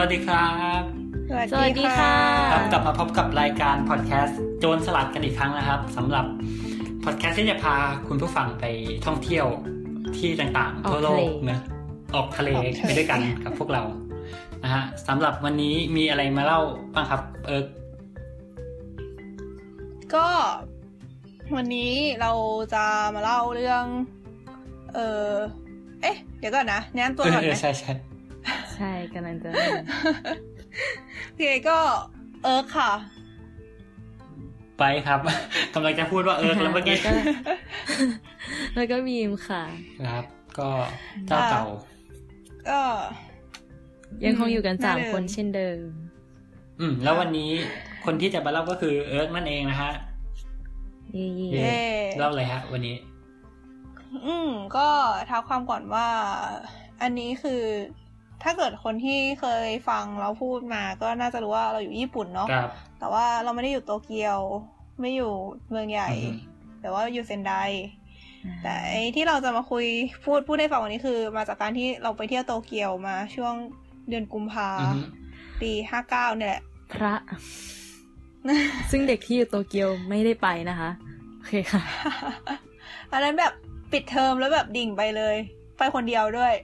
วัสดีครับสวัสดีค่ะกลับมาพบกับรายการพอดแคสต์โจรสลัดกันอีกครั้งนะครับสำหรับพอดแคสต์ที่จะพาคุณผู้ฟังไปท่องเที่ยวที่ต่างๆทั่วโลกนะออกทะเลไปด้วยกันกับพวกเรานะฮะสำหรับวันนี้มีอะไรมาเล่าบ้างครับก็วันนี้เราจะมาเล่าเรื่องเดี๋ยวก่อนนะแนะนำตัวก่อนไหมใช่กำลังจะโอเคก็ค่ะไปครับกำลังจะพูดว่าแล้วเมื่อกี้แล้วก็มีมค่ะครับก็เจ้าเก่าก็ยังคงอยู่กัน3คนเช่นเดิมแล้ววันนี้คนที่จะมาเล่าก็คือนั่นเองนะฮะเย่เล่าอะไรฮะวันนี้ก็ท้าวความก่อนว่าอันนี้คือถ้าเกิดคนที่เคยฟังเราพูดมาก็น่าจะรู้ว่าเราอยู่ญี่ปุ่นเนาะแต่ว่าเราไม่ได้อยู่โตเกียวไม่อยู่เมืองใหญ่แต่ว่าอยู่เซนไดแต่ที่เราจะมาคุยพูดให้ฟังวันนี้คือมาจากการที่เราไปเที่ยวโตเกียวมาช่วงเดือนกุมภาพันธ์ปี59เนี่ยแหละพระ ซึ่งเด็กที่อยู่โตเกียวไม่ได้ไปนะคะโอเคค่ะ อันนั้นแบบปิดเทอมแล้วแบบดิ่งไปเลยไปคนเดียวด้วย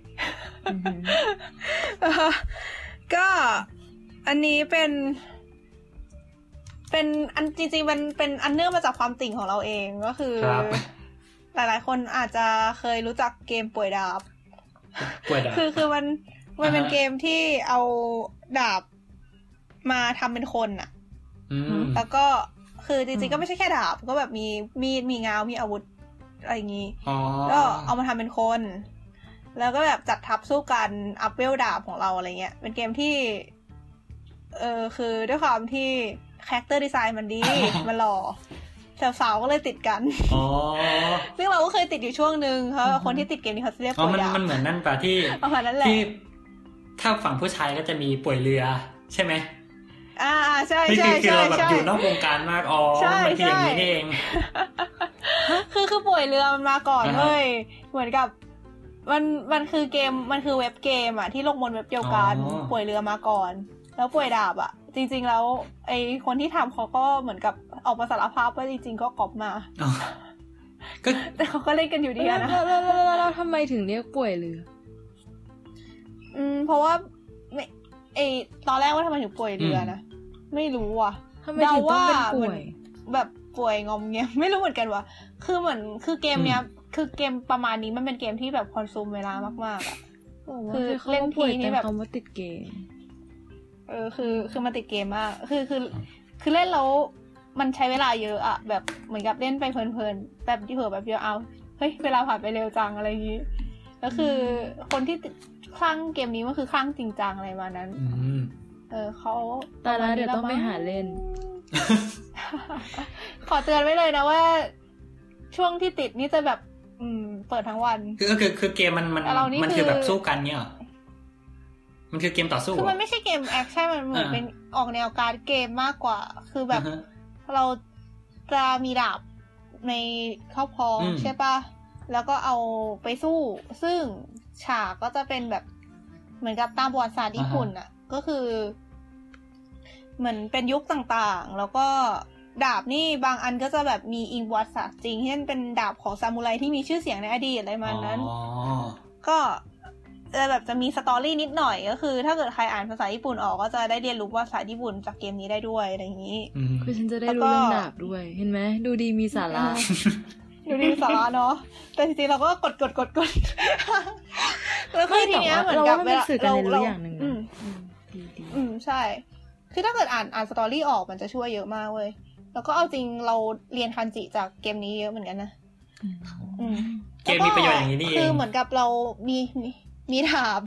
ก็อันนี้เป็นอันจริงๆมันเป็นอันเนื่องมาจากความติ่งของเราเองก็คือหลายๆคนอาจจะเคยรู้จักเกมป่วยดาบ คือมันเป็นเกมที่เอาดาบมาทำเป็นคนน่ะแล้วก็คือจริงๆก็ไม่ใช่แค่ดาบก็แบบมีมีดมีง้าวมีอาวุธอะไรอย่างงี้ก็เอามาทำเป็นคนแล้วก็แบบจัดทัพสู้กันอัพเวลดาบของเราอะไรเงี้ยเป็นเกมที่คือด้วยความที่คาแรคเตอร์ดีไซน์มันดี มันหล่อสาวๆก็เลยติดกันซึ่งเราก็เคยติดอยู่ช่วงนึงค่ะคนที่ติดเกมนี้เขาเรียกป่วยดาบมันเหมือนนั่นป่ะที่ถ้าฝั่งผู้ชายก็จะมีป่วยเรือใช่ไหมใช่ๆๆๆนี่คือเราแบบอยู่นอกวงการมากมันคืออย่างนี้เองคือป่วยเรือมันมาก่อนเว้ยเหมือนกับมันคือเกมมันคือเว็บเกมอ่ะที่ลงบนเว็บเดียวกันป่วยเรือมาก่อนแล้วป่วยดาบอ่ะจริงๆแล้วไอคนที่ทำเขาก็เหมือนกับออกมาสารภาพว่าจริงๆก็ก๊อปมาแต่เขาก็เล่นกันอยู่ดีนะแล้วทำไมถึงเรียกป่วยเรือเพราะว่าตอนแรกว่าทำไมถึงป่วยเรือนะไม่รู้ว่ะเดาว่าเหมือนแบบป่วยงอมเงี้ยไม่รู้เหมือนกันว่ะคือเหมือนคือเกมเนี้ยคือเกมประมาณนี้มันเป็นเกมที่แบบคอนซูมเวลามากๆอ่ะคือเล่นทีนี่แบบติดเกมคือมันติดเกมมากคือเล่นแล้วมันใช้เวลาเยอะอ่ะแบบเหมือนกับเล่นไปเพลินๆแบบที่เผลอแบบเดียวเอาเฮ้ยเวลาผ่านไปเร็วจังอะไรอย่างงี้ก็คือคนที่คลั่งเกมนี้มันคือคลั่งจริงจังอะไรมานั้นเขาตอนนั้นเดี๋ยวต้องไปหาเล่น ขอเตือนไว้เลยนะว่าช่วงที่ติดนี่จะแบบเปิดทั้งวันคือเกมมันคือแบบสู้กันเนี่ยมันคือเกมต่อสู้คือมันไม่ใช่เกมแอคชั่นมันเหมือนเป็นออกแนวการ์ดเกมมากกว่าคือแบบ เราจะมีดาบในครอบครองใช่ป่ะแล้วก็เอาไปสู้ซึ่งฉากก็จะเป็นแบบเหมือนกับตามประวัติศาสตร์ญี่ปุ่นอ่ะก็คือเหมือนเป็นยุคต่างๆแล้วก็ดาบนี่บางอันก็จะแบบมีอิงประวัติศาสตร์จริงเช่นเป็นดาบของซามูไรที่มีชื่อเสียงในอดีตอะไรประมาณนั้นก็แบบจะมีสตอรี่นิดหน่อยก็คือถ้าเกิดใครอ่านภาษาญี่ปุ่นออกก็จะได้เรียนรู้ว่าภาษาญี่ปุ่นจากเกมนี้ได้ด้วยอะไรอย่างนี้คือฉันจะได้รู้เรื่องดาบด้วยเห็นไหมดูดีมีสาระ ดูดีมีสาระเนาะแต่จริงๆเราก็กดแล้วคือทีเนี้ยเหมือนกับเราอย่างนึงใช่คือถ้าเกิดอ่านสตอรี่ออกมันจะช่วยเยอะมากเว้ยแล้วก็เอาจริงเราเรียนคันจิจากเกมนี้เยอะเหมือนกันนะเกมมีประโยชน์อย่างนี้นี่เองคือเหมือนกับเรามีดาบ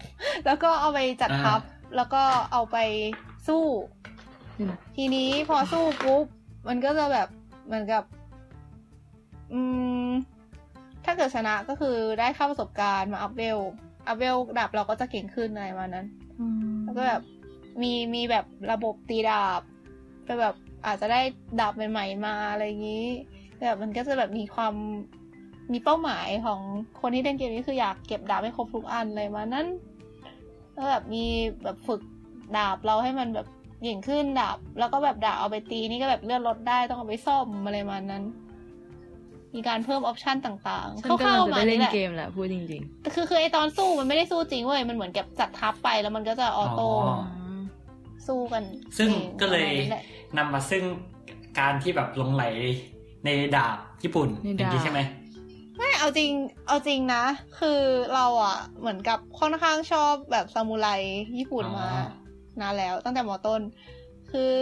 แล้วก็เอาไปจัดทัพแล้วก็เอาไปสู้ทีนี้พอสู้ปุ๊บมันก็จะแบบเหมือนกับถ้าเกิดชนะก็คือได้ค่าประสบการณ์มาอัพเวลดาบเราก็จะเก่งขึ้นอะไรมานั้นแล้วก็แบบมีแบบระบบตีดาบไปแบบอาจจะได้ดาบใหม่ๆมาอะไรอย่างนี้แบบมันก็จะแบบมีความมีเป้าหมายของคนที่เล่นเกมนี้คืออยากเก็บดาบให้ครบทุกอันเลยมานั้นแล้วแบบมีแบบฝึก ดาบเราให้มันแบบหยิ่งขึ้นดาบแล้วก็แบบดาบเอาไปตีนี่ก็แบบเลื่อนลดได้ต้องเอาไปซ่อมอะไรมานั้นมีการเพิ่มออปชั่นต่างๆเข้ามาในเกมแหละพูดจริงๆคือไอตอนสู้มันไม่ได้สู้จริงเว้ยมันเหมือนกับจัดทัพไปแล้วมันก็จะออโต้สู้กันซึ่งก็เลยนำมาซึ่งการที่แบบลงไหลในดาบญี่ปุ่นอย่างนี้ใช่ไหมไม่เอาจริงนะคือเราอ่ะเหมือนกับค่อนข้างชอบแบบซามูไรญี่ปุ่นมานานแล้วตั้งแต่ม.ต้นคือ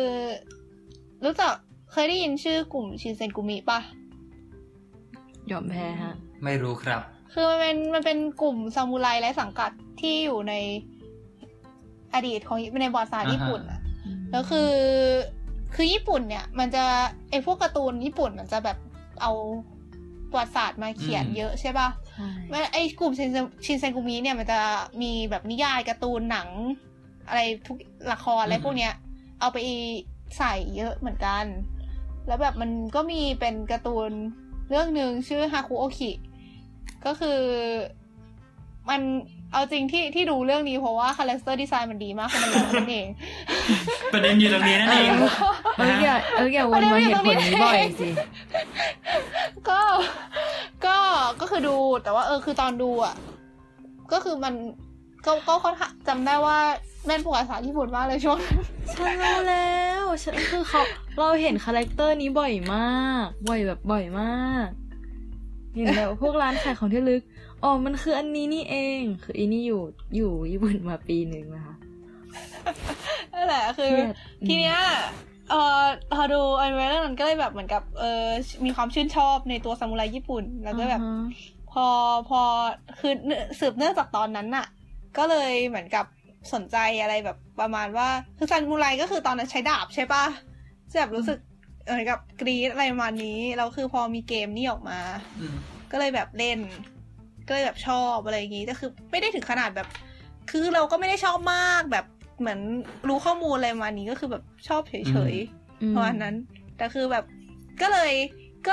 รู้จักเคยได้ยินชื่อกลุ่มชินเซนกุมิป่ะยอมแพ้ฮะไม่รู้ครับคือมันเป็นกลุ่มซามูไรไร้สังกัดที่อยู่ในอดีตของในบอร์ดซาญี่ปุ่นอ่ะแล้วคือญี่ปุ่นเนี่ยมันจะไอพวกการ์ตูนญี่ปุ่นมันจะแบบเอาประวัติศาสตร์มาเขียนเยอะใช่ป่ะไอกลุ่มชินเซนกุมิเนี่ยมันจะมีแบบนิยายการ์ตูนหนังอะไรทุกละครอะไรพวกเนี้ยเอาไปใส่เยอะเหมือนกันแล้วแบบมันก็มีเป็นการ์ตูนเรื่องนึงชื่อฮาคุโอคิก็คือมันเอาจริงที่ดูเรื่องนี้เพราะว่าคาแรคเตอร์ดีไซน์มันดีมากมันหล่อนั่นเองประเด็นอยู่ตรงนี้นั่นเองเอออย่าวนมาเห็นผลบ่อยสิก็คือดูแต่ว่าคือตอนดูอ่ะก็คือมันก็ค่อนข้างจำได้ว่าแม่นภาษาญี่ปุ่นมากเลยช่วงฉันรู้แล้วคือเขาเราเห็นคาแรคเตอร์นี้บ่อยมากบ่อยมากเห็นแล้วพวกร้านขายของที่ลึกอ๋อมันคืออันนี้นี่เองคืออันนี้อยู่ญี่ปุ่นมาปีนึงนะคะนั่นแหละคือทีเนี้ยพอดูอันเรื่องนั้นก็เลยแบบเหมือนกับมีความชื่นชอบในตัวซามูไรญี่ปุ่นแล้วก็แบบพอคือสืบเนื่องจากตอนนั้นน่ะก็เลยเหมือนกับสนใจอะไรแบบประมาณว่าคือซามูไรก็คือตอนนั้นใช้ดาบใช่ป่ะจะแบบรู้สึกเหมือนกับกรี๊ดอะไรประมาณนี้แล้วคือพอมีเกมนี่ออกมาก็เลยแบบเล่นก็เลยแบบชอบอะไรอย่างงี้แต่คือไม่ได้ถึงขนาดแบบคือเราก็ไม่ได้ชอบมากแบบเหมือนรู้ข้อมูลอะไรมานี้ก็คือแบบชอบเฉยๆประมาณนั้นแต่คือแบบก็เลยก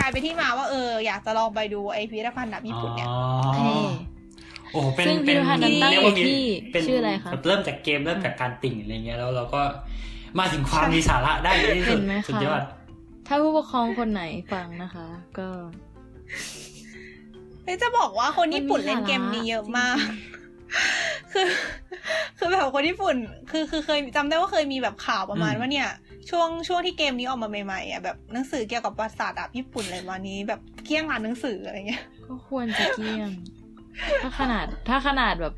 ลายเป็นที่มาว่าอยากจะลองไปดูไอพิพิธภัณฑ์ดาบญี่ปุ่นเนี่ยโอ้โหเป็นเรียกว่ามีเป็นชื่ออะไรคะเริ่มจากเกมเริ่มจากการติ่งอะไรเงี้ยแล้วเราก็มาถึงความมีสาระได้ที่สุดสุดยอดถ้าผู้ปกครองคนไหนฟังนะคะก็จะบอกว่าคนญี่ปุ่นเล่นเกมนี้เยอะมากคือแบบคนญี่ปุ่นคือเคยจำได้ว่าเคยมีแบบข่าวประมาณว่าเนี่ยช่วงที่เกมนี้ออกมาใหม่ๆอ่ะแบบหนังสือเกี่ยวกับประวัติศาสตร์ดาบญี่ปุ่นอะไรมานี้แบบเกลี้ยงร้านหนังสืออะไรเงี้ยก็ควรจะเกลี้ยงถ้าขนาดแบบ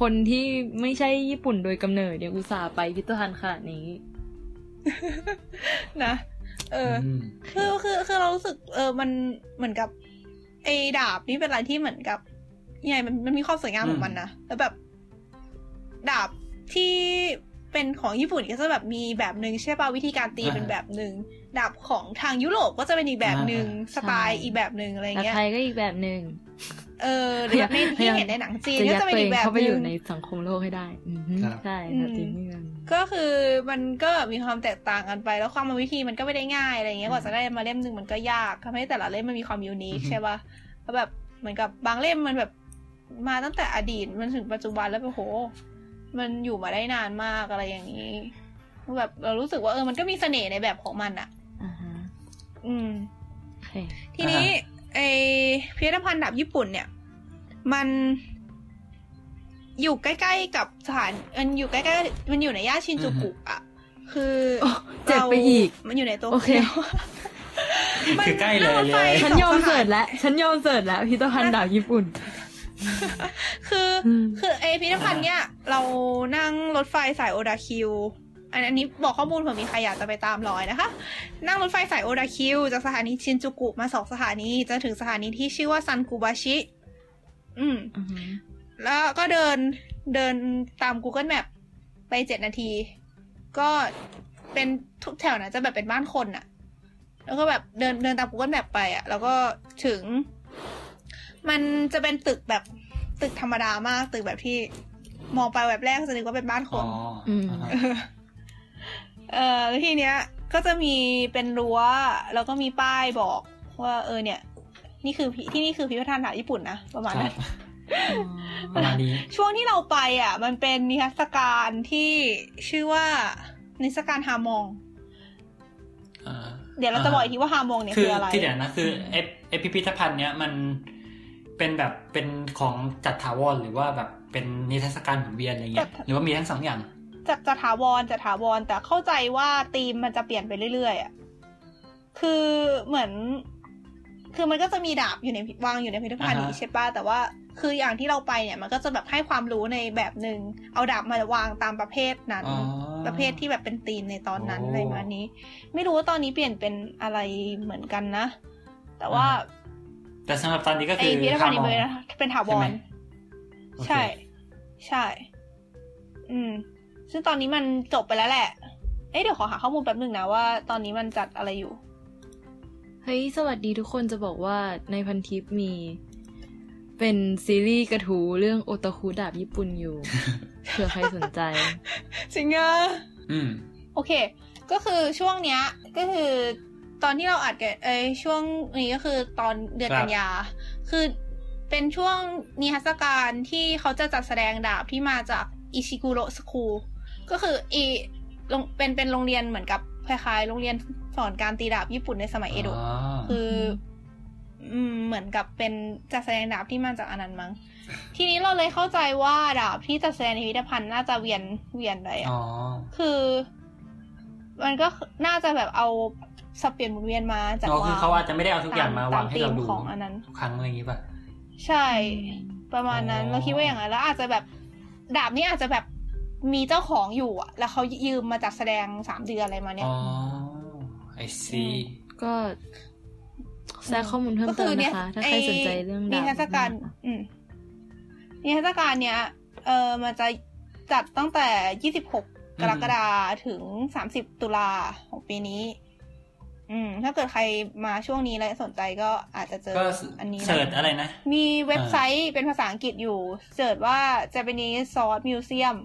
คนที่ไม่ใช่ญี่ปุ่นโดยกำเนิดยังอุตส่าห์ไปพิพิธภัณฑ์ขนาดนี้นะคือเรารู้สึกมันเหมือนกับไอ้ดาบนี่เป็นอะไรที่เหมือนกับยังไงมันมีความสวยงามของมันนะแล้วแบบดาบที่เป็นของญี่ปุ่นก็จะแบบมีแบบนึงใช่ป่ะวิธีการตีเป็นแบบนึงดาบของทางยุโรปก็จะเป็นอีกแบบนึงสไตล์อีกแบบนึงอะไรเงี้ยไทยก็อีกแบบนึงหรือไม่ที่เห็นในหนังจีนก็จะเป็นอีกแบบนึงเข้าไปอยู่ในสังคมโลกให้ได้ใช่จริงๆก็คือมันก็มีความแตกต่างกันไปแล้วความวิธีมันก็ไม่ได้ง่ายอะไรเงี้ยกว่าจะได้มาเล่มนึงมันก็ยากทำให้แต่ละเล่มมันมีความยูนิคใช่ป่ะแล้วแบบเหมือนกับบางเล่มมันแบบมาตั้งแต่อดีตมันถึงปัจจุบันแล้วโหมันอยู่มาได้นานมากอะไรอย่างนี้แบบเรารู้สึกว่ามันก็มีเสน่ห์ในแบบของมันอ่ะOkay. ทีนี้ไอ้พิพิธภัณฑ์ดาบญี่ปุ่นเนี่ยมันอยู่ใกล้ๆกับสถานมันอยู่ใกล้ๆมันอยู่ในย่านชินจูกุอ่ะคือเจ็บไปอีกมันอยู่ในตัวโอเคมันใกล้เลยฉันยอมเสิร์ชแล้วพิพิธภัณฑ์ดาบญี่ปุ่นคือไอพิพิธภัณฑ์เนี่ยเรานั่งรถไฟสายโอดาคิวอันนี้บอกข้อมูลเผื่อมีใครอยากจะไปตามรอยนะคะนั่งรถไฟสายโอดาคิวจากสถานีชินจูกุมา2สถานีจะถึงสถานีที่ชื่อว่าซันกุบาชิแล้วก็เดินตาม Google Map ไป7นาทีก็เป็นทุกแถวนะจะแบบเป็นบ้านคนน่ะแล้วก็แบบเดินตาม Google Map ไปอ่ะแล้วก็ถึงมันจะเป็นตึกแบบตึกธรรมดามากตึกแบบที่มองไปแบบแรกจะนึกว่าเป็นบ้านคนแล้วทีเนี้ยก็จะมีเป็นรั้วแล้วก็มีป้ายบอกว่าเนี่ยนี่คือที่นี่คือพิพิธภัณฑ์ญี่ปุ่นนะประมาณนั้น ประมาณนี้ช่วงที่เราไปอ่ะมันเป็นนิทรรศการที่ชื่อว่านิทรรศการฮามองเดี๋ยวเราจะบอกอีกทีว่าฮามองเนี่ยคืออะไรที่เดี๋ยวนะคือไอ้พิพิธภัณฑ์เนี้ยมันเป็นแบบเป็นของจัดถาวรหรือว่าแบบเป็นนิทรรศการหมุนเวียนอะไรเงี้ยหรือว่ามีทั้งสองอย่างจัดถาวรแต่เข้าใจว่าธีมมันจะเปลี่ยนไปเรื่อยๆอ่ะคือเหมือนคือมันก็จะมีดาบอยู่ในวางอยู่ในพิพิธภัณฑ์นี้ใช่ป่ะแต่ว่าคืออย่างที่เราไปเนี่ยมันก็จะแบบให้ความรู้ในแบบนึงเอาดาบมาวางตามประเภทนั้นประเภทที่แบบเป็นธีมในตอนนั้นอะไรประมาณนี้ไม่รู้ว่าตอนนี้เปลี่ยนเป็นอะไรเหมือนกันนะแต่ว่าแต่สำหรับตอนนี้ก็คือพิพิธภัณฑ์นี้เป็นถาวรใช่ใช่ซึ่งตอนนี้มันจบไปแล้วแหละเดี๋ยวขอหาข้อมูลแป๊บนึงนะว่าตอนนี้มันจัดอะไรอยู่เฮ้ยสวัสดีทุกคนจะบอกว่าในพันทิปมีเป็นซีรีส์กระทู้เรื่องโอตาคุดาบญี่ปุ่นอยู่เผื่อใครสนใจจริงอ่ะโอเคก็คือช่วงเนี้ยก็คือตอนที่เราอัดกันช่วงนี้ก็คือตอนเดือนกันยาคือเป็นช่วงนิทรรศการที่เขาจะจัดแสดงดาบที่มาจากอิชิกุโรสคูลก็คือเป็นโรงเรียนเหมือนกับคล้ายๆโรงเรียนสอนการตีดาบญี่ปุ่นในสมัยเอโดะคือเหมือนกับเป็นจัดแสดงดาบที่มาจากอันนั้นมั้งทีนี้เราเลยเข้าใจว่าดาบที่จัดแสดงในพิพิธภัณฑ์น่าจะเวียนอะไรอ่ะคือมันก็น่าจะแบบเอาสับเปลี่ยนหมุนเวียนมาจากคือเขาอาจจะไม่ได้เอาทุกอย่างมาวางให้เราดูของอันนั้นทุกครั้งอะไรอย่างงี้ป่ะใช่ประมาณนั้นเราคิดว่าอย่างนั้นแล้วอาจจะแบบดาบนี้อาจจะแบบมีเจ้าของอยู่อ่ะแล้วเขายืมมาจัดแสดง3เดือนอะไรมาเนี่ยอ๋อ I see ก็แสดงข้อมูลเพิ่มเติมนะคะถ้าใครสนใจเรื่องดาบนิทรรศการนิทรรศการเนี้ยมันจะจัดตั้งแต่26กรกฎาคมถึง30ตุลาคมของปีนี้ถ้าเกิดใครมาช่วงนี้แล้วสนใจก็อาจจะเจออันนี้นะเสิร์ชอะไรนะมีเว็บไซต์เป็นภาษาอังกฤษอยู่เสิร์ชว่า Japanese Sword Museum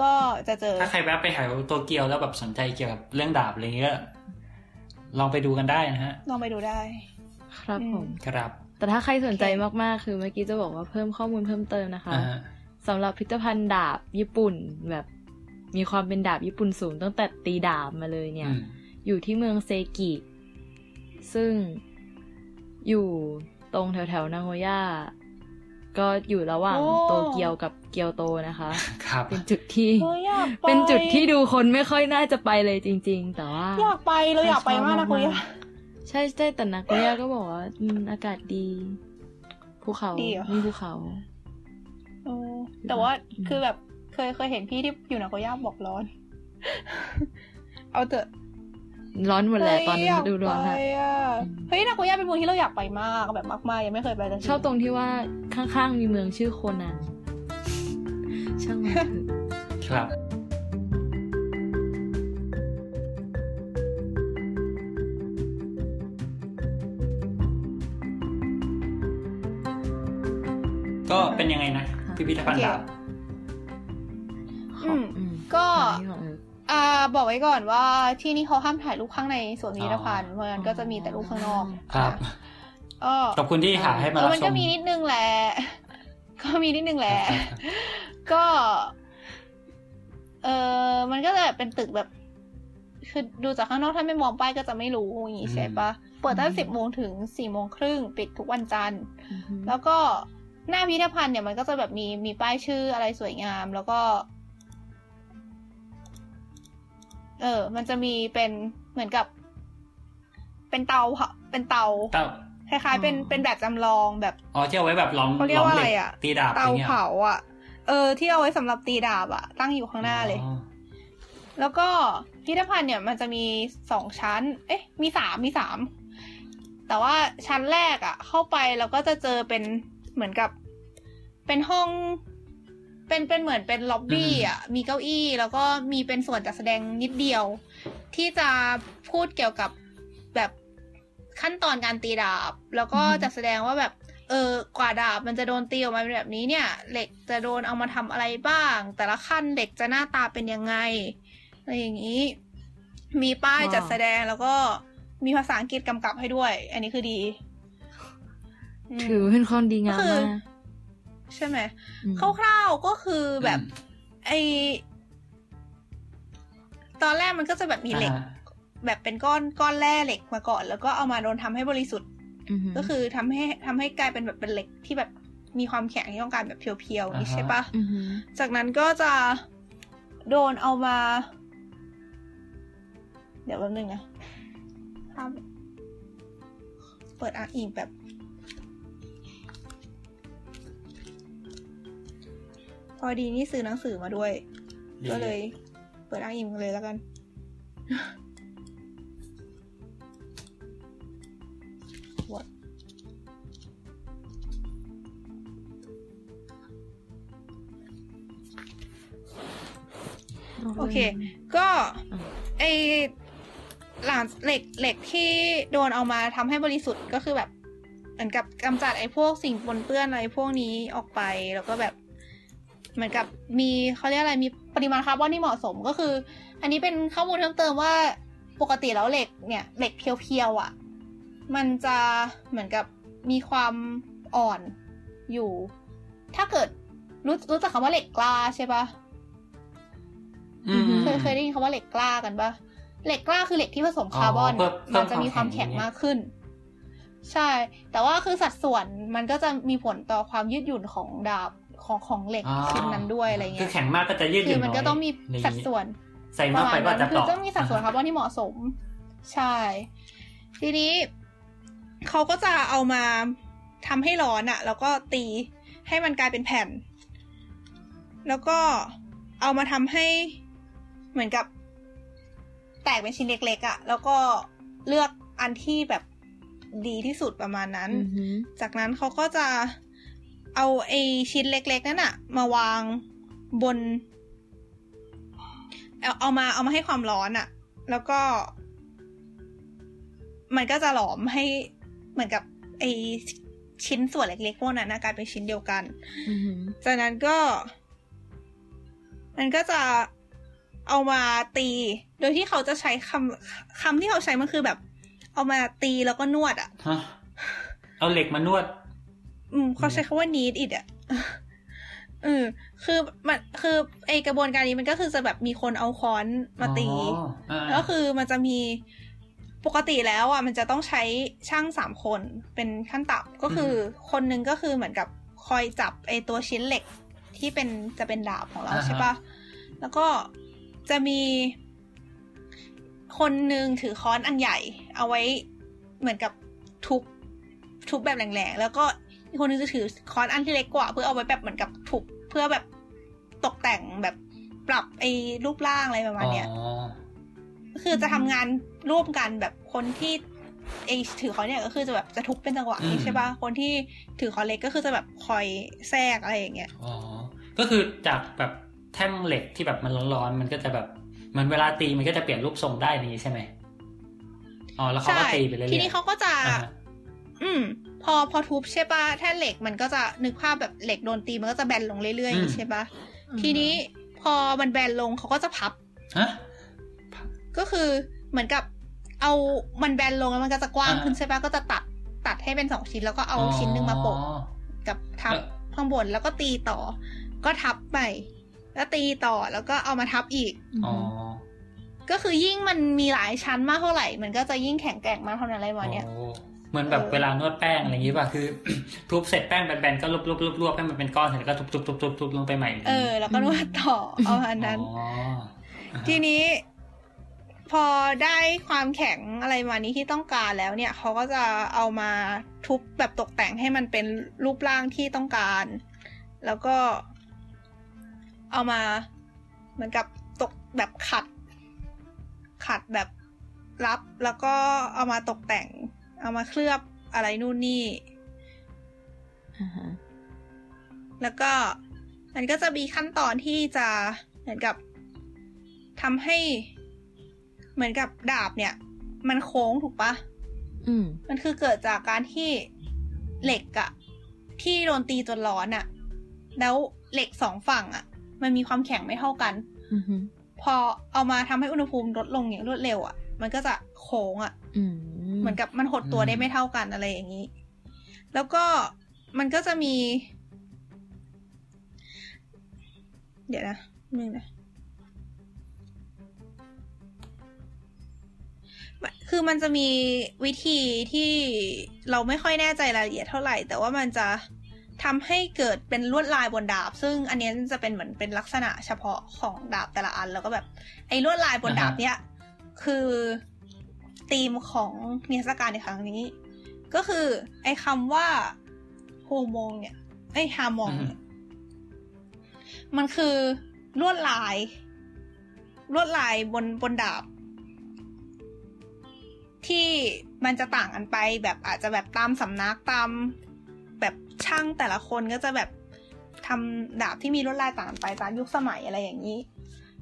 ก็จะเจอถ้าใครแวะไปหาโตเกียวแล้วแบบสนใจเกี่ยวกับเรื่องดาบอะไรเงี้ยลองไปดูกันได้นะฮะลองไปดูได้ครับผมครับแต่ถ้าใครสนใจมากๆคือเมื่อกี้จะบอกว่าเพิ่มข้อมูลเพิ่มเติมนะคะสำหรับพิพิธภัณฑ์ดาบญี่ปุ่นแบบมีความเป็นดาบญี่ปุ่นสูงตั้งแต่ตีดาบมาเลยเนี่ย อยู่ที่เมืองเซกิซึ่งอยู่ตรงแถวๆนาโกย่าก็อยู่ระหว่างโตเกียวกับเกียวโตนะคะเป็นจุดที่เป็นจุดที่ดูคนไม่ค่อยน่าจะไปเลยจริงๆแต่ว่าอยากไปเราอยากไปมากนาโกย่าใช่ๆแต่นาโกย่าก็บอกว่าอากาศดีภูเขามีภูเขาแต่ว่าคือแบบเคยเห็นพี่ที่อยู่นาโกย่าบอกร้อนเอาเถอะร้อนหมดแหละตอนนี้ดูร้อนค่ะเฮ้ยนาโกย่าเป็นเมืองที่เราอยากไปมากแบบมากๆยังไม่เคยไปเลยชอบตรงที่ว่าข้างๆมีเมืองชื่อโคนันช่างมันครับก็เป็นยังไงนะพิพิธภัณฑ์ดาบก็บอกไว้ก่อนว่าที่นี่เขาห้ามถ่ายรูปข้างในส่วนพิพิธภัณฑ์เพราะงั้นก็จะมีแต่รูปข้างนอกครับขอบคุณที่หาให้มาชมมันก็มีนิดนึงแหละก็มีนิดนึงแหละก็มันก็จะแบบเป็นตึกแบบคือดูจากข้างนอกถ้าไม่มองป้ายก็จะไม่รู้อย่างงี้ใช่ปะเปิดตั้ง 10:00 นถึง 4:30 นปิดทุกวันจันทร์แล้วก็หน้าพิพิธภัณฑ์เนี่ยมันก็จะแบบมีป้ายชื่ออะไรสวยงามแล้วก็มันจะมีเป็นเหมือนกับเป็นเตาเป็นเตาคล้ายๆเป็นแบบจำลองแบบอ๋อที่เอาไว้แบบลองเขาเรียกว่าอะไรอ่ะตีดาบเตาเผาอ่ะที่เอาไว้สำหรับตีดาบอ่ะตั้งอยู่ข้างหน้าเลยแล้วก็พิพิธภัณฑ์เนี่ยมันจะมี2ชั้นมี3แต่ว่าชั้นแรกอ่ะเข้าไปเราก็จะเจอเป็นเหมือนกับเป็นห้องเป็นเหมือนเป็นล็อบบี้อ่ะมีเก้าอี้แล้วก็มีเป็นส่วนจัดแสดงนิดเดียวที่จะพูดเกี่ยวกับแบบขั้นตอนการตีดาบแล้วก็จัดแสดงว่าแบบกว่าดาบมันจะโดนตีออกมาเป็นแบบนี้เนี่ยเหล็กจะโดนเอามาทำอะไรบ้างแต่ละขั้นเหล็กจะหน้าตาเป็นยังไงอะไรอย่างนี้มีป้ายจัดแสดงแล้วก็มีภาษาอังกฤษกำกับให้ด้วยอันนี้คือดี ถือเป็นความดีงามมากใช่ไหมคร่าวๆก็คือแบบไอตอนแรกมันก็จะแบบมีเหล็กแบบเป็นก้อนแร่เหล็กมาก่อนแล้วก็เอามาโดนทำให้บริสุทธิ์ก็คือทำให้กลายเป็นแบบเป็นเหล็กที่แบบมีความแข็งที่ต้องการแบบเพียวๆนี่ใช่ปะจากนั้นก็จะโดนเอามาเดี๋ยวแป๊บนึงนะเปิดอ่านอีกแบบพอดีนี่ซื้อหนังสือมาด้วยก็เลยเปิดอ่านอีกเลยแล้วกันโอเคก็ไอหลังเหล็กที่โดนเอามาทำให้บริสุทธิ์ก็คือแบบเหมือนกับกำจัดไอพวกสิ่งปนเปื้อนอะไรพวกนี้ออกไปแล้วก็แบบเหมือนกับมีเขาเรียกอะไรมีปริมาณคาร์บอนที่เหมาะสมก็คืออันนี้เป็นข้อมูลเพิ่มเติมว่าปกติแล้วเหล็กเนี่ยเหล็กเพียวๆอ่ะมันจะเหมือนกับมีความอ่อนอยู่ถ้าเกิดรู้จักคำว่าเหล็กกล้าใช่ปะเคยได้ยินคำว่าเหล็กกล้ากันปะเหล็กกล้าคือเหล็กที่ผสมคาร์บอนมันจะมีความแข็งมากขึ้นใช่แต่ว่าคือสัดส่วนมันก็จะมีผลต่อความยืดหยุ่นของดาบของเหล็กชิ้นนั้นด้วยอะไรเงี้ยคือแข็งมากก็จะยืดหยุ่นคือมันก็ต้องมีสัดส่วนใส่มากไปก็จะคือต้องมีสัดส่วนคาร์บอนที่เหมาะสมใช่ทีนี้เขาก็จะเอามาทำให้ร้อนอะแล้วก็ตีให้มันกลายเป็นแผ่นแล้วก็เอามาทำให้เหมือนกับแตกเป็นชิ้นเล็กๆอะแล้วก็เลือกอันที่แบบดีที่สุดประมาณนั้น mm-hmm. จากนั้นเขาก็จะเอาไอ้ชิ้นเล็กๆนั่นอะมาวางบนเอามาให้ความร้อนอะแล้วก็มันก็จะหลอมให้เหมือนกับไอ้ชิ้นส่วนเล็กๆพวกนั้นกลายเป็นชิ้นเดียวกัน mm-hmm. จากนั้นก็มันก็จะเอามาตีโดยที่เขาจะใช้คำที่เขาใช้มันคือแบบเอามาตีแล้วก็นวดอ่ะเอาเหล็กมานวดเขาใช้คำว่า knead it อ่ะคือมันคือไอกระบวนการนี้มันก็คือจะแบบมีคนเอาค้อนมาตีแล้วคือมันจะมีปกติแล้วอ่ะมันจะต้องใช้ช่าง3คนเป็นขั้นต่ำก็คือคนนึงก็คือเหมือนกับคอยจับไอตัวชิ้นเหล็กที่เป็นจะเป็นดาบของเราใช่ปะแล้วก็จะมีคนนึงถือค้อนอันใหญ่เอาไว้เหมือนกับทุบแบบแรงๆแล้วก็อีกคนนึงจะถือค้อนอันที่เล็กกว่าเพื่อเอาไว้แบบเหมือนกับทุบเพื่อแบบตกแต่งแบบปรับไอ้รูปร่างอะไรประมาณเนี้ยคือจะทำงานร่วมกันแบบคนที่ไอ้ถือค้อนเนี่ยก็คือจะแบบจะทุบเป็นจังหวะใช่ปะคนที่ถือค้อนเล็กก็คือจะแบบคอยแทรกอะไรอย่างเงี้ยอ๋อก็คือจากแบบแท่งเหล็กที่แบบมันร้อนๆมันก็จะแบบเหมือนเวลาตีมันก็จะเปลี่ยนรูปทรงได้นี่ใช่ไหมอ๋อแล้วเขาก็ตีไปเรื่อยๆทีนี้เขาก็จะพอทุบใช่ปะแท่งเหล็กมันก็จะนึกภาพแบบเหล็กโดนตีมันก็จะแบนลงเรื่อยๆใช่ปะทีนี้พอมันแบนลงเขาก็จะพับก็คือเหมือนกับเอามันแบนลงแล้วมันก็จะกว้างขึ้นใช่ปะก็จะตัดให้เป็น2ชิ้นแล้วก็เอาชิ้นนึงมาโปะกับทับข้างบนแล้วก็ตีต่อก็ทับไปแล้วตีต่อแล้วก็เอามาทับอีกก็คือยิ่งมันมีหลายชั้นมากเท่าไหร่มันก็จะยิ่งแข็งแกร่งมากเท่านั้นอะไรวะเนี่ยเหมือนแบบเวลานวดแป้งอะไรอย่างงี้ป่ะคือทุบเสร็จแป้งแบนๆก็ลวบๆให้มันเป็นก้อนเสร็จแล้วก็ทุบๆๆๆลงไปใหม่แล้วก็นวดต่อเอาอันนั้นทีนี้พอได้ความแข็งอะไรมานี้ที่ต้องการแล้วเนี่ยเขาก็จะเอามาทุบแบบตกแต่งให้มันเป็นรูปร่างที่ต้องการแล้วก็เอามาเหมือนกับตกแบบขัดแบบลับแล้วก็เอามาตกแต่งเอามาเคลือบอะไรนู่นนี่ uh-huh. แล้วก็มันก็จะมีขั้นตอนที่จะเหมือนกับทำให้เหมือนกับดาบเนี่ยมันโค้งถูกปะมันคือเกิดจากการที่เหล็กอะที่โดนตีจนร้อนอะแล้วเหล็กสองฝั่งอะมันมีความแข็งไม่เท่ากันพอเอามาทำให้อุณหภูมิลดลงอย่างรวดเร็วอะมันก็จะโค้งอะเหมือนกับมันหดตัวได้ไม่เท่ากันอะไรอย่างนี้ แล้วก็มันก็จะมีเดี๋ยวนะนึงนะคือมันจะมีวิธีที่เราไม่ค่อยแน่ใจรายละเอียดเท่าไหร่แต่ว่ามันจะทำให้เกิดเป็นลวดลายบนดาบซึ่งอันนี้จะเป็นเหมือนเป็นลักษณะเฉพาะของดาบแต่ละอันแล้วก็แบบไอ้ลวดลายบนดาบเนี้ยคือธีมของนิทรรศการในครั้งนี้ก็คือไอ้คำว่าโฮมองเนี่ยไอ้ฮามองเนี่ยมันคือลวดลายบนดาบที่มันจะต่างกันไปแบบอาจจะแบบตามสำนักตามแบบช่างแต่ละคนก็จะแบบทำดาบที่มีลวดลายต่างกันไปตามยุคสมัยอะไรอย่างนี้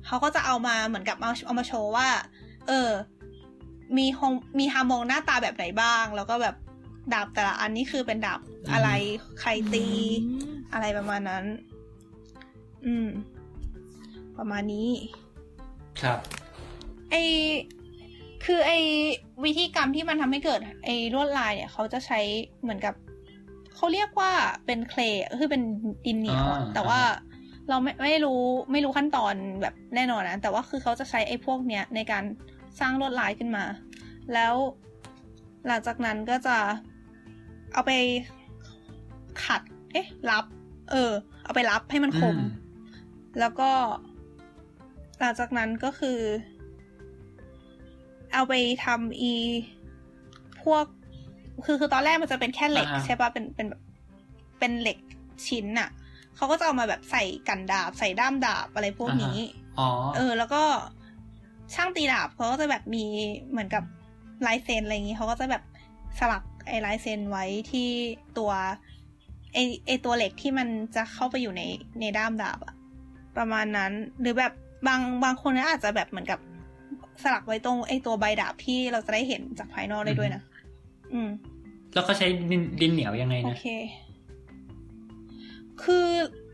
เขาก็จะเอามาเหมือนกับเอามาโชว์ว่ามีฮามองหน้าตาแบบไหนบ้างแล้วก็แบบดาบแต่ละอันนี้คือเป็นดาบอะไรใครตีอะไรประมาณนั้นประมาณนี้ครับคือไอ้วิธีกรรมที่มันทำให้เกิดไอ้ลวดลายเนี่ยเขาจะใช้เหมือนกับเขาเรียกว่าเป็นเคลย์คือเป็นดินเหนียวแต่ว่าเราไม่รู้ขั้นตอนแบบแน่นอนนะแต่ว่าคือเขาจะใช้ไอ้พวกเนี้ยในการสร้างลวดลายขึ้นมาแล้วหลังจากนั้นก็จะเอาไปขัดรับเอาไปรับให้มันคมแล้วก็หลังจากนั้นก็คือเอาไปทำพวกคือตอนแรกมันจะเป็นแค่เหล็กใช่ป่ะเป็นเหล็กชิ้นน่ะเขาก็จะเอามาแบบใส่กันดาบใส่ด้ามดาบอะไรพวกนี้แล้วก็ช่างตีดาบเขาก็จะแบบมีเหมือนกับลายเซ็นอะไรอย่างงี้เขาก็จะแบบสลักไอ้ลายเซ็นไว้ที่ตัวไอ้ตัวเหล็กที่มันจะเข้าไปอยู่ในด้ามดาบอะประมาณนั้นหรือแบบบางคนก็อาจจะแบบเหมือนกับสลักไว้ตรงไอ้ตัวใบดาบที่เราจะได้เห็นจากภายนอกได้ด้วยนะแล้วก็ใช้ดินเหนียวยังไงนะโอเคคือ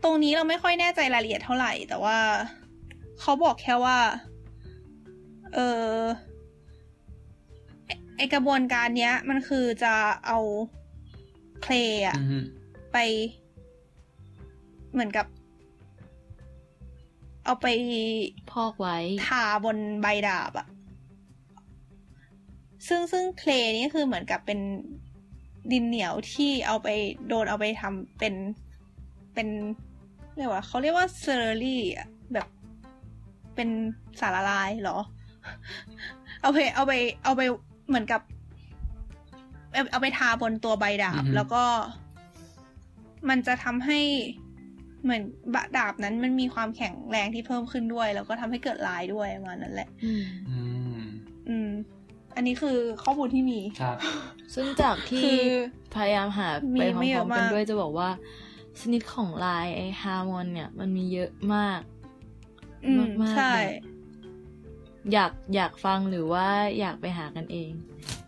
ตรงนี้เราไม่ค่อยแน่ใจรายละเอียดเท่าไหร่แต่ว่าเขาบอกแค่ว่าไอกระบวนการเนี้ยมันคือจะเอาเคลย์อะไปเหมือนกับเอาไปพอกไว้ทาบนใบดาบอะซึ่งเคลย์นี่คือเหมือนกับเป็นดินเหนียวที่เอาไปทำเป็นเรียกว่าเขาเรียกว่าเซอร์รี่อะแบบเป็นสารละลายเหรอเอาไปเหมือนกับเอาไปทาบนตัวใบดาบแล้วก็มันจะทำให้เหมือนดาบนั้นมันมีความแข็งแรงที่เพิ่มขึ้นด้วยแล้วก็ทำให้เกิดลายด้วยประมาณนั้นแหละอันนี้คือข้อมูลที่มีครับซึ่งจากที่พยายามหาไปพร้อมๆกันด้วยจะบอกว่าชนิดของลายไอ้ฮามอนเนี่ยมันมีเยอะมากมากๆใช่อยากฟังหรือว่าอยากไปหากันเอง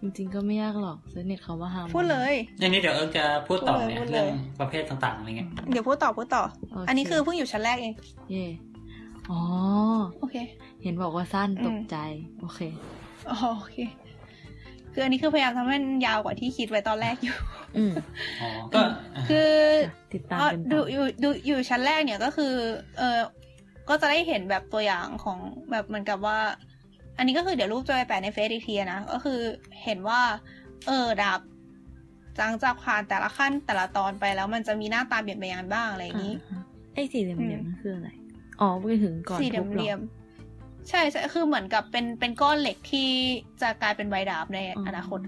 จริงๆก็ไม่ยากหรอกเซิร์ชเน็ตคำว่าฮามอนพูดเลยอันนี้เดี๋ยวเอิร์กจะพูดต่อเนี่ยเรื่องประเภทต่างๆอะไรเงี้ยเดี๋ยวพูดต่อ อันนี้คือเพิ่งอยู่ชั้นแรกเองเย่อ๋อโอเคเห็นบอกว่าสั้นตกใจโอเคคืออันนี้คือพยายามทำให้มันยาวกว่าที่คิดไว้ตอนแรกอยู่ก็คือติดตามกันต่ออยู่ชั้นแรกเนี่ยก็คือก็จะได้เห็นแบบตัวอย่างของแบบเหมือนกับว่าอันนี้ก็คือเดี๋ยวรูปจะไปแปะในเฟซอีกทีนะก็คือเห็นว่าดาบหลังจากผ่านแต่ละขั้นแต่ละตอนไปแล้วมันจะมีหน้าตาเปลี่ยนไปยังไงบ้างอะไรอย่างนี้ไอ้สี่เหลี่ยมเนี่ยมันคืออะไรอ๋อไปถึงก่อนสี่เหลี่ยมใช่คือเหมือนกับเป็นก้อนเหล็กที่จะกลายเป็นใบดาบในอนาคต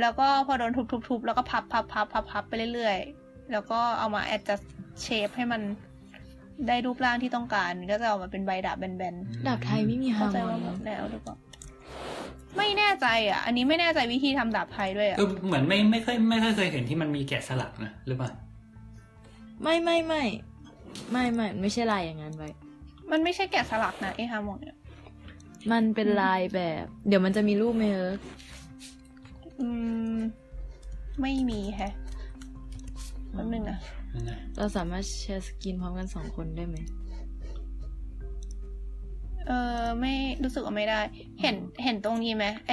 แล้วก็พอโดนทุบๆแล้วก็พับไปเรื่อยๆแล้วก็เอามา adjust shape ให้มันได้รูปร่างที่ต้องการก็จะออกมาเป็นใบดาบแบนๆดาบไทยไม่มีฮามอนแล้วหรือเปล่าไม่แน่ใจอ่ะอันนี้ไม่แน่ใจวิธีทำดาบไทยด้วยอ่ะคือเหมือนไม่เคยเห็นที่มันมีแกะสลักนะหรือเปล่าไม่ไม่ใช่ลายอย่างนั้นไว้มันไม่ใช่แกะสลักนะไอ้ฮามอนเนี่ยมันเป็นลายแบบเดี๋ยวมันจะมีรูปมั้ยไม่มีแฮะแป๊บนึงนะเราสามารถแชร์สกินพร้อมกัน2คนได้ไหมไม่รู้สึกว่าไม่ได้เห็นตรงนี้ไหมไอ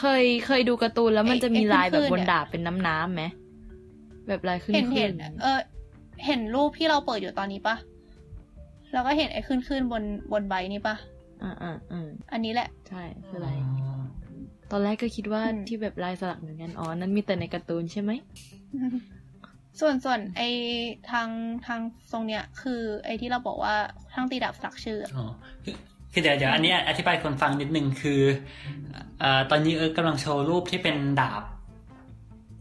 เคยดูการ์ตูนแล้วมันจะมีลายแบบบนดาบเป็นน้ำไหม แบบลายขึ้นๆเห็นรูปที่เราเปิดอยู่ตอนนี้ปะเราก็เห็นไอ้ขึ้นๆบนใบนี้ปะอันนี้แหละใช่คือลายตอนแรกก็คิดว่าที่แบบลายสลักเหมือนกันอ๋อนั้นมีแต่ในการ์ตูนใช่ไหม ส่วนไอ้ทางตรงเนี้ยคือไอ้ที่เราบอกว่าทางตีดาบสลักชื่ออ๋อคือเดี๋ยวอันนี้อธิบายคนฟังนิดนึงคือตอนนี้กำลังโชว์รูปที่เป็นดาบ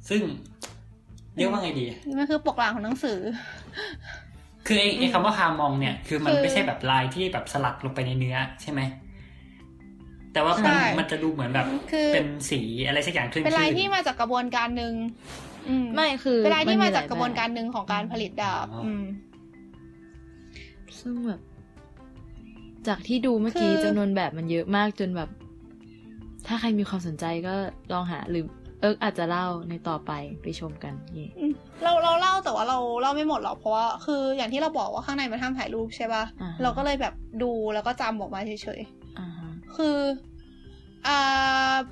ซึ่งเรียกว่าไงดีมันคือปกหลังของหนังสือคือไอ้คำว่าฮามองเนี่ยคือมันไม่ใช่แบบลายที่แบบสลักลงไปในเนื้อใช่ไหมแต่ว่ามันจะดูเหมือนแบบเป็นสีอะไรสักอย่างขึ้นเป็นลายที่มาจากกระบวนการนึงไม่คือเป็นลายที่มาจากกระบวนการนึงของการผลิตดาบซึ่งแบบจากที่ดูเมื่อกี้จำนวนแบบมันเยอะมากจนแบบถ้าใครมีความสนใจก็ลองหาหรืออาจจะเล่าในต่อไปชมกันนี่เราเล่าแต่ว่าเราเล่าไม่หมดหรอกเพราะว่าคืออย่างที่เราบอกว่าข้างในมันห้ามถ่ายรูปใช่ป่ะเราก็เลยแบบดูแล้วก็จำออกมาเฉยๆคือ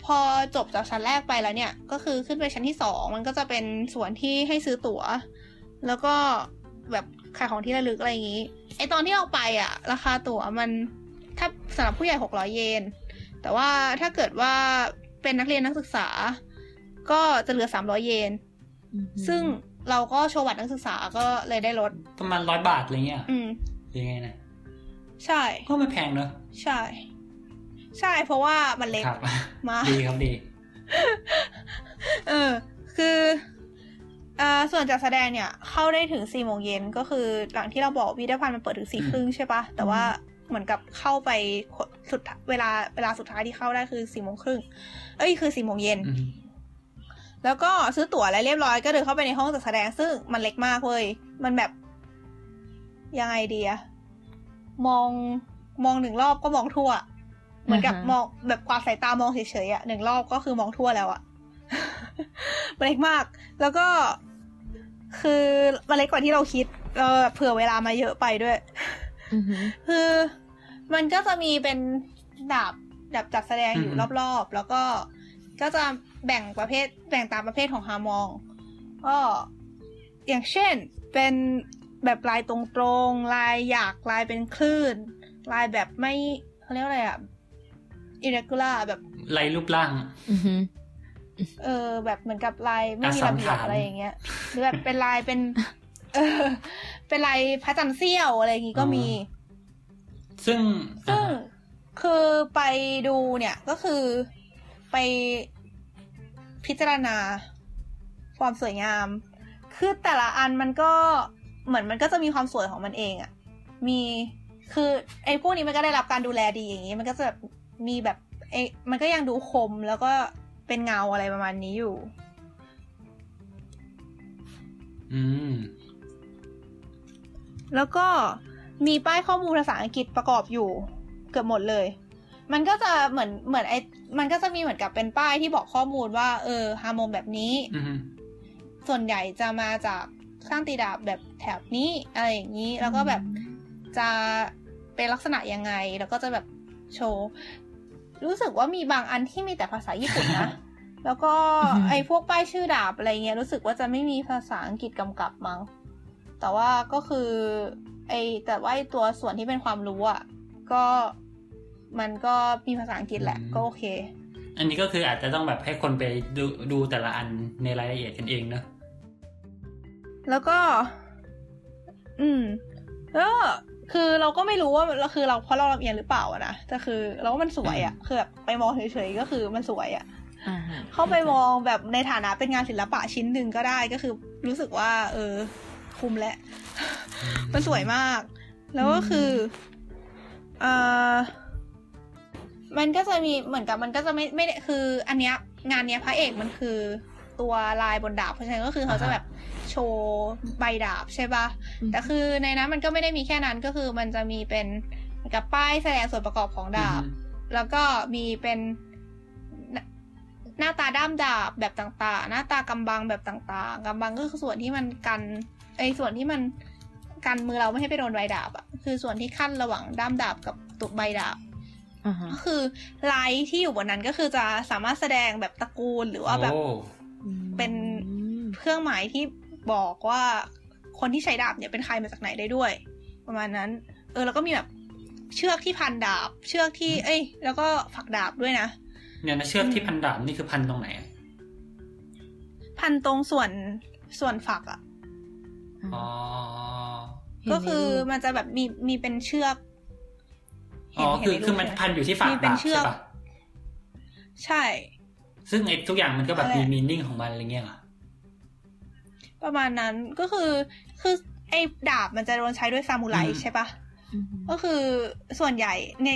พอจบจากชั้นแรกไปแล้วเนี่ยก็คือขึ้นไปชั้นที่2มันก็จะเป็นส่วนที่ให้ซื้อตั๋วแล้วก็แบบขายของที่ระลึกอะไรอย่างงี้ไอตอนที่เราไปอ่ะราคาตั๋วมันถ้าสำหรับผู้ใหญ่600 เยนแต่ว่าถ้าเกิดว่าเป็นนักเรียนนักศึกษาก็จะเหลือ300 เยนซึ่งเราก็โชว์บัตรนักศึกษาก็เลยได้ลดประมาณ100 บาทอะไรเงี้ยยังไงนะใช่ก็ไม่แพงเนอะใช่เพราะว่ามันเล็กมากดีครับดี คือส่วนจัดแสดงเนี่ยเข้าได้ถึง 4 โมงเย็นก็คือหลังที่เราบอกพิพิธภัณฑ์มันเปิดถึง 4 ครึ่งใช่ปะแต่ว่าเหมือนกับเข้าไปสุดเวลาสุดท้ายที่เข้าได้คือ 4 โมงครึ่งคือ 4 โมงเย็นแล้วก็ซื้อตั๋วอะไรเรียบร้อยก็เดินเข้าไปในห้องจัดแสดงซึ่งมันเล็กมากเว้ยมันแบบยังไงดีอะมอง1รอบก็มองทั่วเหมือนกับมองแบบกวาดสายตามองเฉยๆอะ1รอบก็คือมองทั่วแล้วอะมันเล็กมากแล้วก็คือมันเล็กกว่าที่เราคิดเราเผื่อเวลามาเยอะไปด้วย คือมันก็จะมีเป็นดาบจัดแสดงอยู่รอบๆแล้วก็จะแบ่งตามประเภทของฮามองก็อย่างเช่นเป็นแบบลายตรงๆลายหยากลายเป็นคลื่นลายแบบไม่เขาเรียกอะไรอะirregular แบบลายรูปร่างแบบเหมือนกับลายไม่มีระเบียบอะไรอย่างเงี้ยหรือแบบเป็นลายเป็นลายพระจันทร์เสี้ยวอะไรอย่างงี้ก็มีซึ่งคือไปดูเนี่ยก็คือไปพิจารณาความสวยงามคือแต่ละอันมันก็เหมือนมันก็จะมีความสวยของมันเองอ่ะมีคือไอ้พวกนี้มันก็ได้รับการดูแลดีอย่างงี้มันก็จะแบบมีแบบไอ้มันก็ยังดูคมแล้วก็เป็นเงาอะไรประมาณนี้อยู่แล้วก็มีป้ายข้อมูลภาษาอังกฤษประกอบอยู่เกือบหมดเลยมันก็จะเหมือนไอ้มันก็จะมีเหมือนกับเป็นป้ายที่บอกข้อมูลว่าฮามงแบบนี้ส่วนใหญ่จะมาจากสร้างตีดาบแบบแถบนี้อะไรอย่างนี้แล้วก็แบบจะเป็นลักษณะยังไงแล้วก็จะแบบโชว์รู้สึกว่ามีบางอันที่มีแต่ภาษาญี่ปุ่นนะแล้วก็ไอ้พวกป้ายชื่อดาบอะไรเงี้ยรู้สึกว่าจะไม่มีภาษาอังกฤษกำกับมั้งแต่ว่าก็คือแต่ว่าตัวส่วนที่เป็นความรู้อ่ะก็มันก็มีภาษาอังกฤษแหละก็โอเคอันนี้ก็คืออาจจะต้องแบบให้คนไปดูแต่ละอันในรายละเอียดกันเองเนอะแล้วก็คือเราก็ไม่รู้ว่าคือเราเพราะเราลำเอียงหรือเปล่าอะนะแต่คือเราว่ามันสวยอะคือแบบไปมองเฉยๆก็คือมันสวยอะเข้าไปมองแบบในฐานะเป็นงานศิลปะชิ้นนึงก็ได้ก็คือรู้สึกว่าคุ้มและ มันสวยมากแล้วก็คือมันก็จะมีเหมือนกับมันก็จะไม่คืออันเนี้ยงานเนี้ยพระเอกมันคือตัวลายบนดาบเพราะฉะนั้นก็คือเขาจะแบบโชว์ใบดาบใช่ป่ะแต่คือในนั้นมันก็ไม่ได้มีแค่นั้นก็คือมันจะมีเป็นกับป้ายแสดงส่วนประกอบของดาบแล้วก็มีเป็นหน้าตาด้ามดาบแบบต่างๆหน้าตากำบังแบบต่างๆกำบังก็คือส่วนที่มันกันส่วนที่มันกันมือเราไม่ให้ไปโดนใบดาบอ่ะคือส่วนที่ขั้นระหว่างด้ามดาบกับตัวใบดาบก็คือลายที่อยู่บนนั้นก็คือจะสามารถแสดงแบบตระกูลหรือว่าแบบเป็นเครื่องหมายที่ บอกว่าคนที่ใช้ดาบเนี่ยเป็นใครมาจากไหนได้ด้วยประมาณนั้นแล้วก็มีแบบเชือกที่พันดาบเชือกที่แล้วก็ฝักดาบด้วยนะเนี่ยนะเชือกที่พันดาบนี่คือพันตรงไหนพันตรงส่วนฝักอ่ะอ๋อก็คือมันจะแบบมีเป็นเชือกอ๋อคือมันพันอยู่ที่ฝักดาบใช่ป่ะใช่ซึ่งไอ้ทุกอย่างมันก็แบบมีมีนิ่งของมันอะไรเงี้ยประมาณนั้นก็คือไอ้ดาบมันจะโดนใช้ด้วยซามูไรใช่ปะก็คือส่วนใหญ่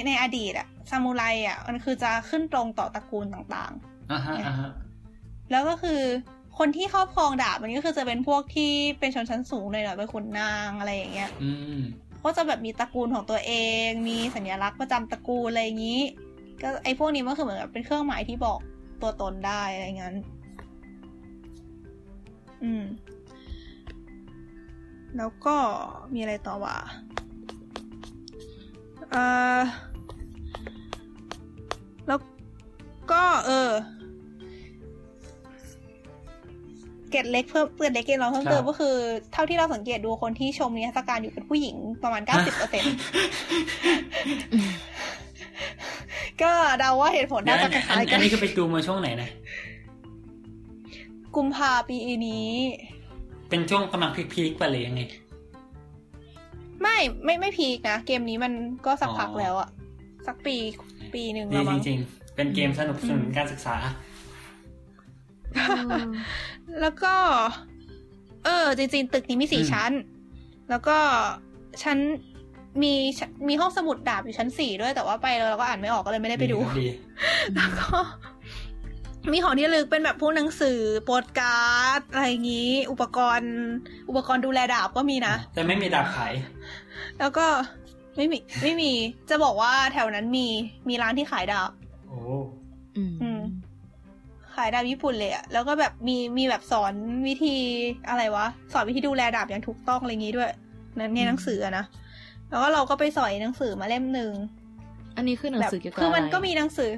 ในอดีตอะซามูไรอะมันคือจะขึ้นตรงต่อตระกูลต่างๆแล้วก็คือคนที่ครอบครองดาบมันก็คือจะเป็นพวกที่เป็นชนชั้นสูงหน่อยๆเป็นขุนนางอะไรอย่างเงี้ยก็จะแบบมีตระกูลของตัวเองมีสัญลักษณ์ประจำตระกูลอะไรอย่างงี้ก็ไอ้พวกนี้มันคือเหมือนเป็นเครื่องหมายที่บอกตัวตนได้อะไรงั้นแล้วก็มีอะไรต่อวะแล้วก็เกรดเล็กเราเพิ่มเติมก็คือเท่าที่เราสังเกตดูคนที่ชมนิทรรศการอยู่เป็นผู้หญิงประมาณ 90% ก็เดาว่าเหตุผลน่าจะคล้ายๆกันอันนี้คือไปดูมาช่วงไหนนะกุมภาพันธ์ปีนี้เป็นช่วงกำลังพีคๆไปเลยยังไงไม่พีคนะเกมนี้มันก็สักพักแล้วอะสักปีนึงแล้วมั้งจริงๆเป็นเกมสนุกสนุนการศึกษาแล้วก็จริงๆตึกนี้มี4ชั้นแล้วก็ชั้นมีห้องสมุดดาบอยู่ชั้น4ด้วยแต่ว่าไปแล้วเราก็อ่านไม่ออกก็เลยไม่ได้ไปดูแล้วก็มีของที่ระลึกเป็นแบบพวกหนังสือโปสการ์ดอะไรอย่างงี้อุปกรณ์ดูแลดาบก็มีนะแต่ไม่มีดาบขายแล้วก็ไม่มีจะบอกว่าแถวนั้นมีร้านที่ขายดาบโอ้ขายดาบญี่ปุ่นเลยอะแล้วก็แบบมีแบบสอนวิธีอะไรวะสอนวิธีดูแลดาบอย่างถูกต้องอะไรงี้ด้วยนั้นในหนังสือนะแล้วก็เราก็ไปสอยหนังสือมาเล่มนึงอันนี้คือหนังสือเกี่ยวกับคือมันก็มีหนังสือ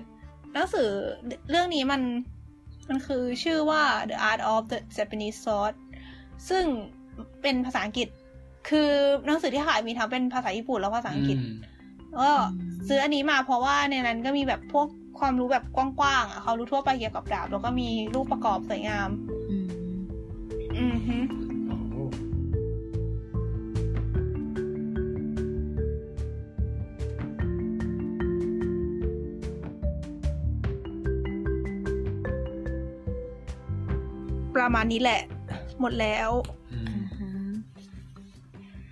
เรื่องนี้มันคือชื่อว่า The Art of the Japanese Sword ซึ่งเป็นภาษาอังกฤษคือหนังสือที่ขายมีทั้งเป็นภาษาญี่ปุ่นแล้วภาษาอังกฤษก็ซื้ออันนี้มาเพราะว่าในนั้นก็มีแบบพวกความรู้แบบกว้างๆเขารู้ทั่วไปเกี่ยวกับดาบแล้วก็มีรูปประกอบสวยงามประมาณนี้แหละหมดแล้ว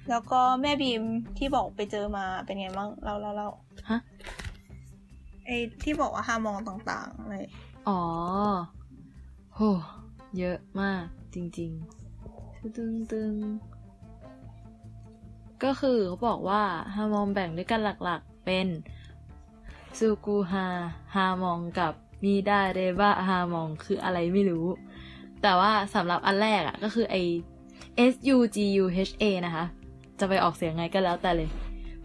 แล้วก็แม่บีมที่บอกไปเจอมาเป็นไงบ้างเราฮะไอ้ที่บอกว่าห้ามมองต่างๆอะไรอ๋อโหเยอะมากจริงๆตึงๆก็คือเขาบอกว่าห้ามมองแบ่งด้วยกันหลักๆเป็นซูกูฮาห้ามมองกับมีดาเรบะห้ามมองคืออะไรไม่รู้แต่ว่าสำหรับอันแรกอ่ะก็คือไอ้ SUGUHA นะคะจะไปออกเสียงไงก็แล้วแต่เลย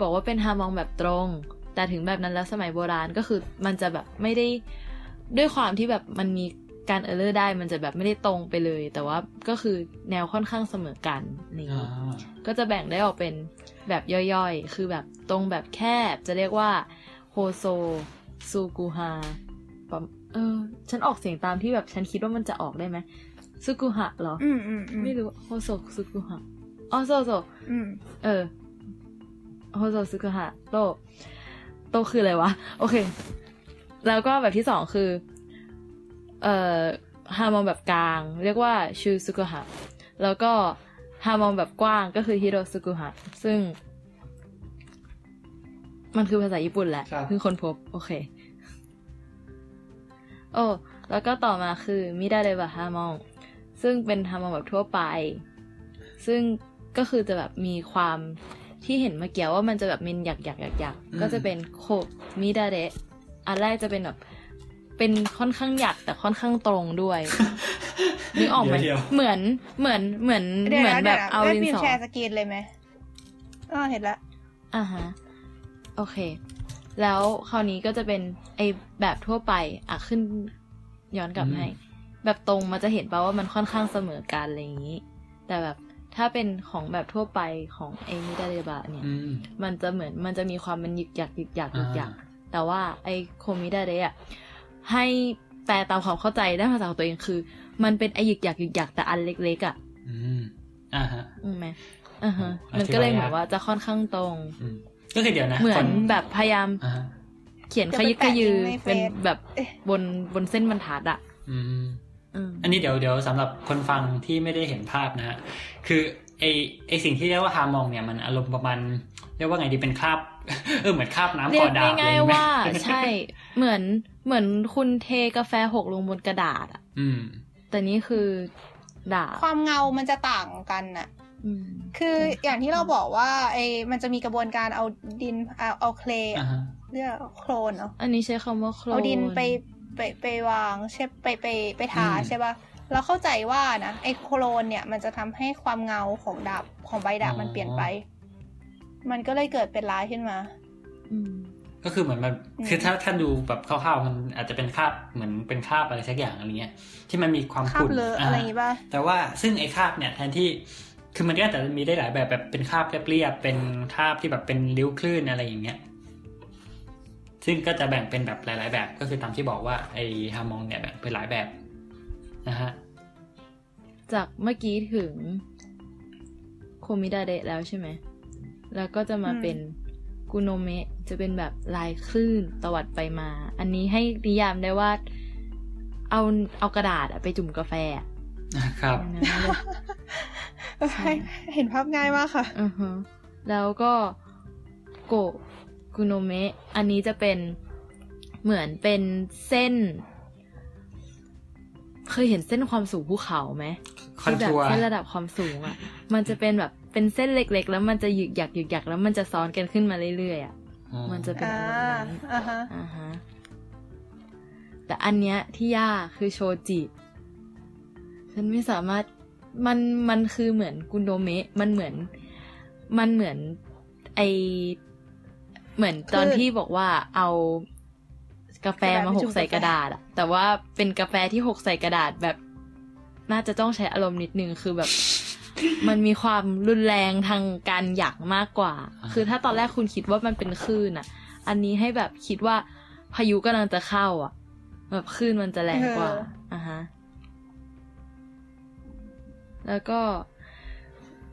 บอกว่าเป็นฮามองแบบตรงแต่ถึงแบบนั้นแล้วสมัยโบราณก็คือมันจะแบบไม่ได้ด้วยความที่แบบมันมีการเออร์เลอร์ได้มันจะแบบไม่ได้ตรงไปเลยแต่ว่าก็คือแนวค่อนข้างเสมอกันนี่ก็จะแบ่งได้ออกเป็นแบบย่อยๆคือแบบตรงแบบแคบจะเรียกว่าโฮโซซูกุฮาฉันออกเสียงตามที่แบบฉันคิดว่ามันจะออกได้ไหมซุกุฮะเหรอไม่รู้โฮโซซุกุฮะอ๋อโซโฮโซซุกุฮะโตคืออะไรวะโอเคแล้วก็แบบที่สองคือฮามองแบบกลางเรียกว่าชูซุกุฮะแล้วก็ฮามองแบบกว้างก็คือฮิโรซุกุฮะซึ่งมันคือภาษาญี่ปุ่นแหละเพิ่งค้นพบโอเคแล้วก็ต่อมาคือมิดาเรบะฮามองซึ่งเป็นฮามองแบบทั่วไปซึ่งก็คือจะแบบมีความที่เห็นเมื่อกี้ว่ามันจะแบบมีหยักก็จะเป็นโคมิดาเรอันแรกจะเป็นแบบเป็นค่อนข้างหยักแต่ค่อนข้างตรงด้วยนึกออกมั้ยเหมือนแบบเอาดินสอแชร์สกรีนเลยมั้ยเห็นละอ่าฮะโอเคแล้วคราวนี้ก็จะเป็นไอ้แบบทั่วไปอ่ะขึ้นย้อนกลับให้แบบตรงมันจะเห็นป่ะว่ามันค่อนข้างเสมอกันอะไรอย่างงี้ แต่แบบถ้าเป็นของแบบทั่วไปของไอ้มิดาเรบะเนี่ยมันจะเหมือนมันจะมีความมันหยิกหยักหยิกหยักหยิกหยักแต่ว่าไอ้โคมิดาเรอ่ะให้แปลตามความเข้าใจได้ภาษาของตัวเองคือมันเป็นไอ้หยิกหยักหยิกหยักแต่อันเล็กๆอ่ะอ่าฮะอืมไหมอ่าฮะมันก็เลยเหมือนว่าจะค่อนข้างตรงก็คือเดี๋ยวนะเหมือนแบบพยายามเขียนขยิบขยือเป็นแบบบนเส้นบรรทัดอ่ะอันนี้เดี๋ยวสำหรับคนฟังที่ไม่ได้เห็นภาพนะฮะคือไอสิ่งที่เรียกว่าฮามองเนี่ยมันอารมณ์ประมาณเรียกว่าไงดีเป็นคราบเหมือนคราบน้ำกอดดาบเลยไหมใช่เหมือนคุณเทกาแฟหกลงบนกระดาษอ่ะแต่นี้คือดาบความเงามันจะต่างกันอ่ะคืออย่างที่เราบอกว่าไอมันจะมีกระบวนการเอาดินเอาเคลเรียกโคลนเนาะอันนี้ใช้คำว่าโคลนเอาดินไปวางใช่ไปทาใช่ป่ะเราเข้าใจว่านะไอ้โคลนเนี่ยมันจะทำให้ความเงาของดาบของใบดาบมันเปลี่ยนไปมันก็เลยเกิดเป็นลายขึ้นมาก็คือเหมือนมันคือถ้าดูแบบคร่าวๆมันอาจจะเป็นคราบเหมือนเป็นคราบอะไรสักอย่างอะไรเงี้ยที่มันมีความขุ่นอะไรอย่างงี้ป่ะแต่ว่าซึ่งไอ้คราบเนี่ยแทนที่คือมันก็แต่มีได้หลายแบบเป็นคราบเรียบๆเป็นคราบที่แบบเป็นริ้วคลื่นอะไรอย่างเงี้ยซึ่งก็จะแบ่งเป็นแบบหลายๆแบบก็คือตามที่บอกว่าไอ้ฮามองเนี่ยแบ่งเป็นหลายแบบนะฮะจากเมื่อกี้ถึงโคมิดาเดะแล้วใช่ไหมแล้วก็จะมาเป็นกุโนเมะจะเป็นแบบลายคลื่นตวัดไปมาอันนี้ให้นิยามได้ว่าเอากระดาษไปจุ่มกาแฟครับ เห็นภาพง่ายมากค่ะแล้วก็โกกุโนเมะอันนี้จะเป็นเหมือนเป็นเส้นเคยเห็นเส้นความสูงภูเขาไหมที่แบบเส้นระดับความสูงอ่ะมันจะเป็นแบบเป็นเส้นเล็กๆแล้วมันจะหยึกหยักหยึกหยักแล้วมันจะซ้อนกันขึ้นมาเรื่อยๆอ่ะมันจะเป็นแบบนั้นแต่อันเนี้ยที่ยากคือโชจิฉันไม่สามารถมันคือเหมือนกุโนเมะมันเหมือนไอเหมือนตอนที่บอกว่าเอากาแฟมาหกใส่กระดาษอะแต่ว่าเป็นกาแฟที่หกใส่กระดาษแบบน่าจะต้องใช้อารมณ์นิดนึงคือแบบมันมีความรุนแรงทางการหยักมากกว่าคือถ้าตอนแรกคุณคิดว่ามันเป็นคลื่นอะอันนี้ให้แบบคิดว่าพายุกำลังจะเข้าอะแบบคลื่นมันจะแรงกว่าอ่ะฮะแล้วก็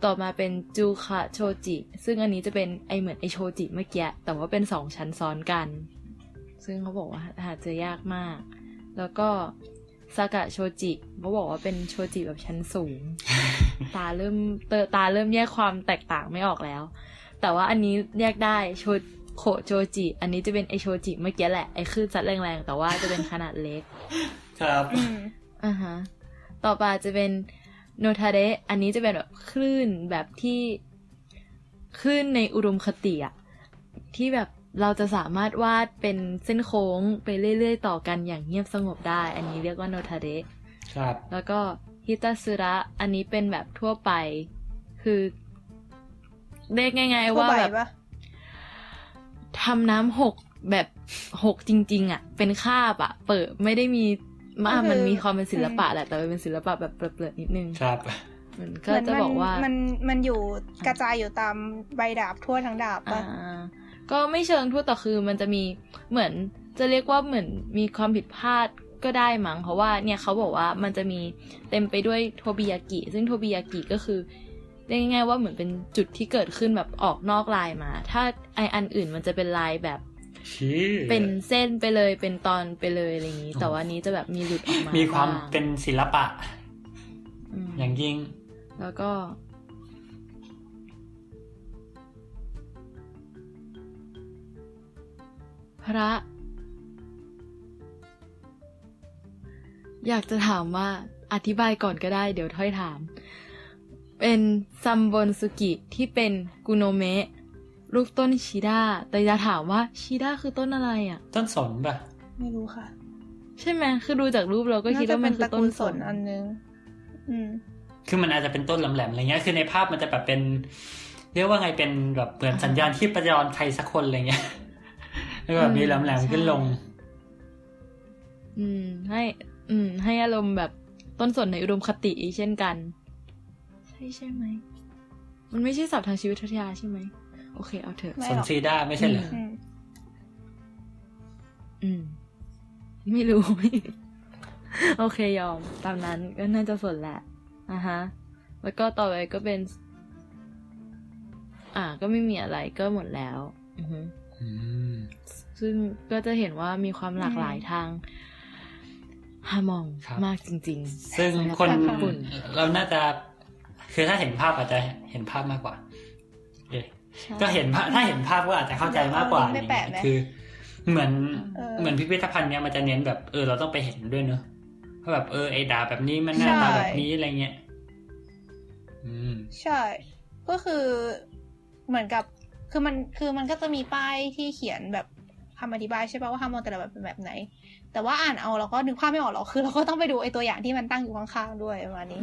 ต่อมาเป็นจูคะโชจิซึ่งอันนี้จะเป็นไอเหมือนไอโชจิเมื่อกี้แต่ว่าเป็น2ชั้นซ้อนกันซึ่งเขาบอกว่าหาเจอยากมากแล้วก็ซากะโชจิเขาบอกว่าเป็นโชจิแบบชั้นสูง ตาเริ่มแยกความแตกต่างไม่ออกแล้วแต่ว่าอันนี้แยกได้โชจิอันนี้จะเป็นไอโชจิเมื่อกี้แหละไอคลื่นซัดแรงๆแต่ว่าจะเป็นขนาดเล็กครับอ่าฮะต่อไปจะเป็นโนทาเดะอันนี้จะเป็นแบบคลื่นแบบที่คลื่นในอุดมคติอะที่แบบเราจะสามารถวาดเป็นเส้นโค้งไปเรื่อยๆต่อกันอย่างเงียบสงบได้อันนี้เรียกว่าโนทาเดะครับแล้วก็ฮิตาซึระอันนี้เป็นแบบทั่วไปคือเรียกง่ายๆว่าแบบทำน้ำหกแบบหกจริงๆอะเป็นคาบอะเปิดไม่ได้มีมันมีความเป็นศิลปะแหละแต่เป็นศิลปะแบบเปลือยๆนิดนึงครับมันก็จะบอกว่ามันอยู่กระจายอยู่ตามใบดาบทั่วทั้งดาบป่ะก็ไม่เชิงทั่วแต่คือมันจะมีเหมือนจะเรียกว่าเหมือนมีความผิดพลาดก็ได้มั้งเพราะว่าเนี่ยเขาบอกว่ามันจะมีเต็มไปด้วยโทบิยากิซึ่งโทบิยากิก็คือเรียกง่ายๆว่าเหมือนเป็นจุดที่เกิดขึ้นแบบออกนอกลายมาถ้าไอ้อันอื่นมันจะเป็นลายแบบเป็นเส้นไปเลยเป็นตอนไปเลยอะไรอย่างนี้แต่ว่านี้จะแบบมีหลุดออกมามีความเป็นศิลปะอย่างยิ่งแล้วก็พระอยากจะถามว่าอธิบายก่อนก็ได้เดี๋ยวถ้อยถามเป็นซัมบอนสุกิที่เป็นกุโนเมะรูปต้นชิด้าแต่จะถามว่าชิด้าคือต้นอะไรอ่ะต้นสนป่ะไม่รู้ค่ะใช่ไหมคือดูจากรูปเราก็คิดว่ามันคือต้นสนอันนึงคือมันอาจจะเป็นต้นแหลมๆอะไรเงี้ยคือในภาพมันจะแบบเป็นเรียกว่าไงเป็นแบบเหมือนสัญญาณที่ประยอนใครสักคนอะไรเงี้ยแล้วแบบมีแหลมๆขึ้นลงให้อารมณ์แบบต้นสนในอุดมคติเช่นกันใช่ ใช่ไหมมันไม่ใช่ศัพท์ทางชีววิทยาใช่ไหมโอเคเอาเถอะสนซีด้าไม่ใช่เหรอไม่รู้ โอเคยอมตามนั้นก็น่าจะสนแหละอ่ะฮะแล้วก็ต่อไปก็เป็นก็ไม่มีอะไรก็หมดแล้วอือฮึซึ่งก็จะเห็นว่ามีความหลากหลายทางฮามองมากจริงๆซึ่งคนญี่ปุ่นเราน่าจะคือถ้าเห็นภาพอาจจะเห็นภาพมากกว่าก็เห็นถ้าเห็นภาพก็อาจจะเข้าใจมากกว่าคือเหมือนพิพิธภัณฑ์เนี้ยมันจะเน้นแบบเราต้องไปเห็นด้วยเนอะเพราะแบบไอ้ดาบแบบนี้มันหน้าตาแบบนี้อะไรเงี้ยใช่ก็คือเหมือนกับคือมันก็จะมีป้ายที่เขียนแบบคำอธิบายใช่ป่ะว่าฮามอนแต่ละแบบเป็นแบบไหนแต่ว่าอ่านเอาเราก็นึกภาพไม่ออกหรอกคือเราก็ต้องไปดูไอ้ตัวอย่างที่มันตั้งอยู่ข้างๆด้วยประมาณนี้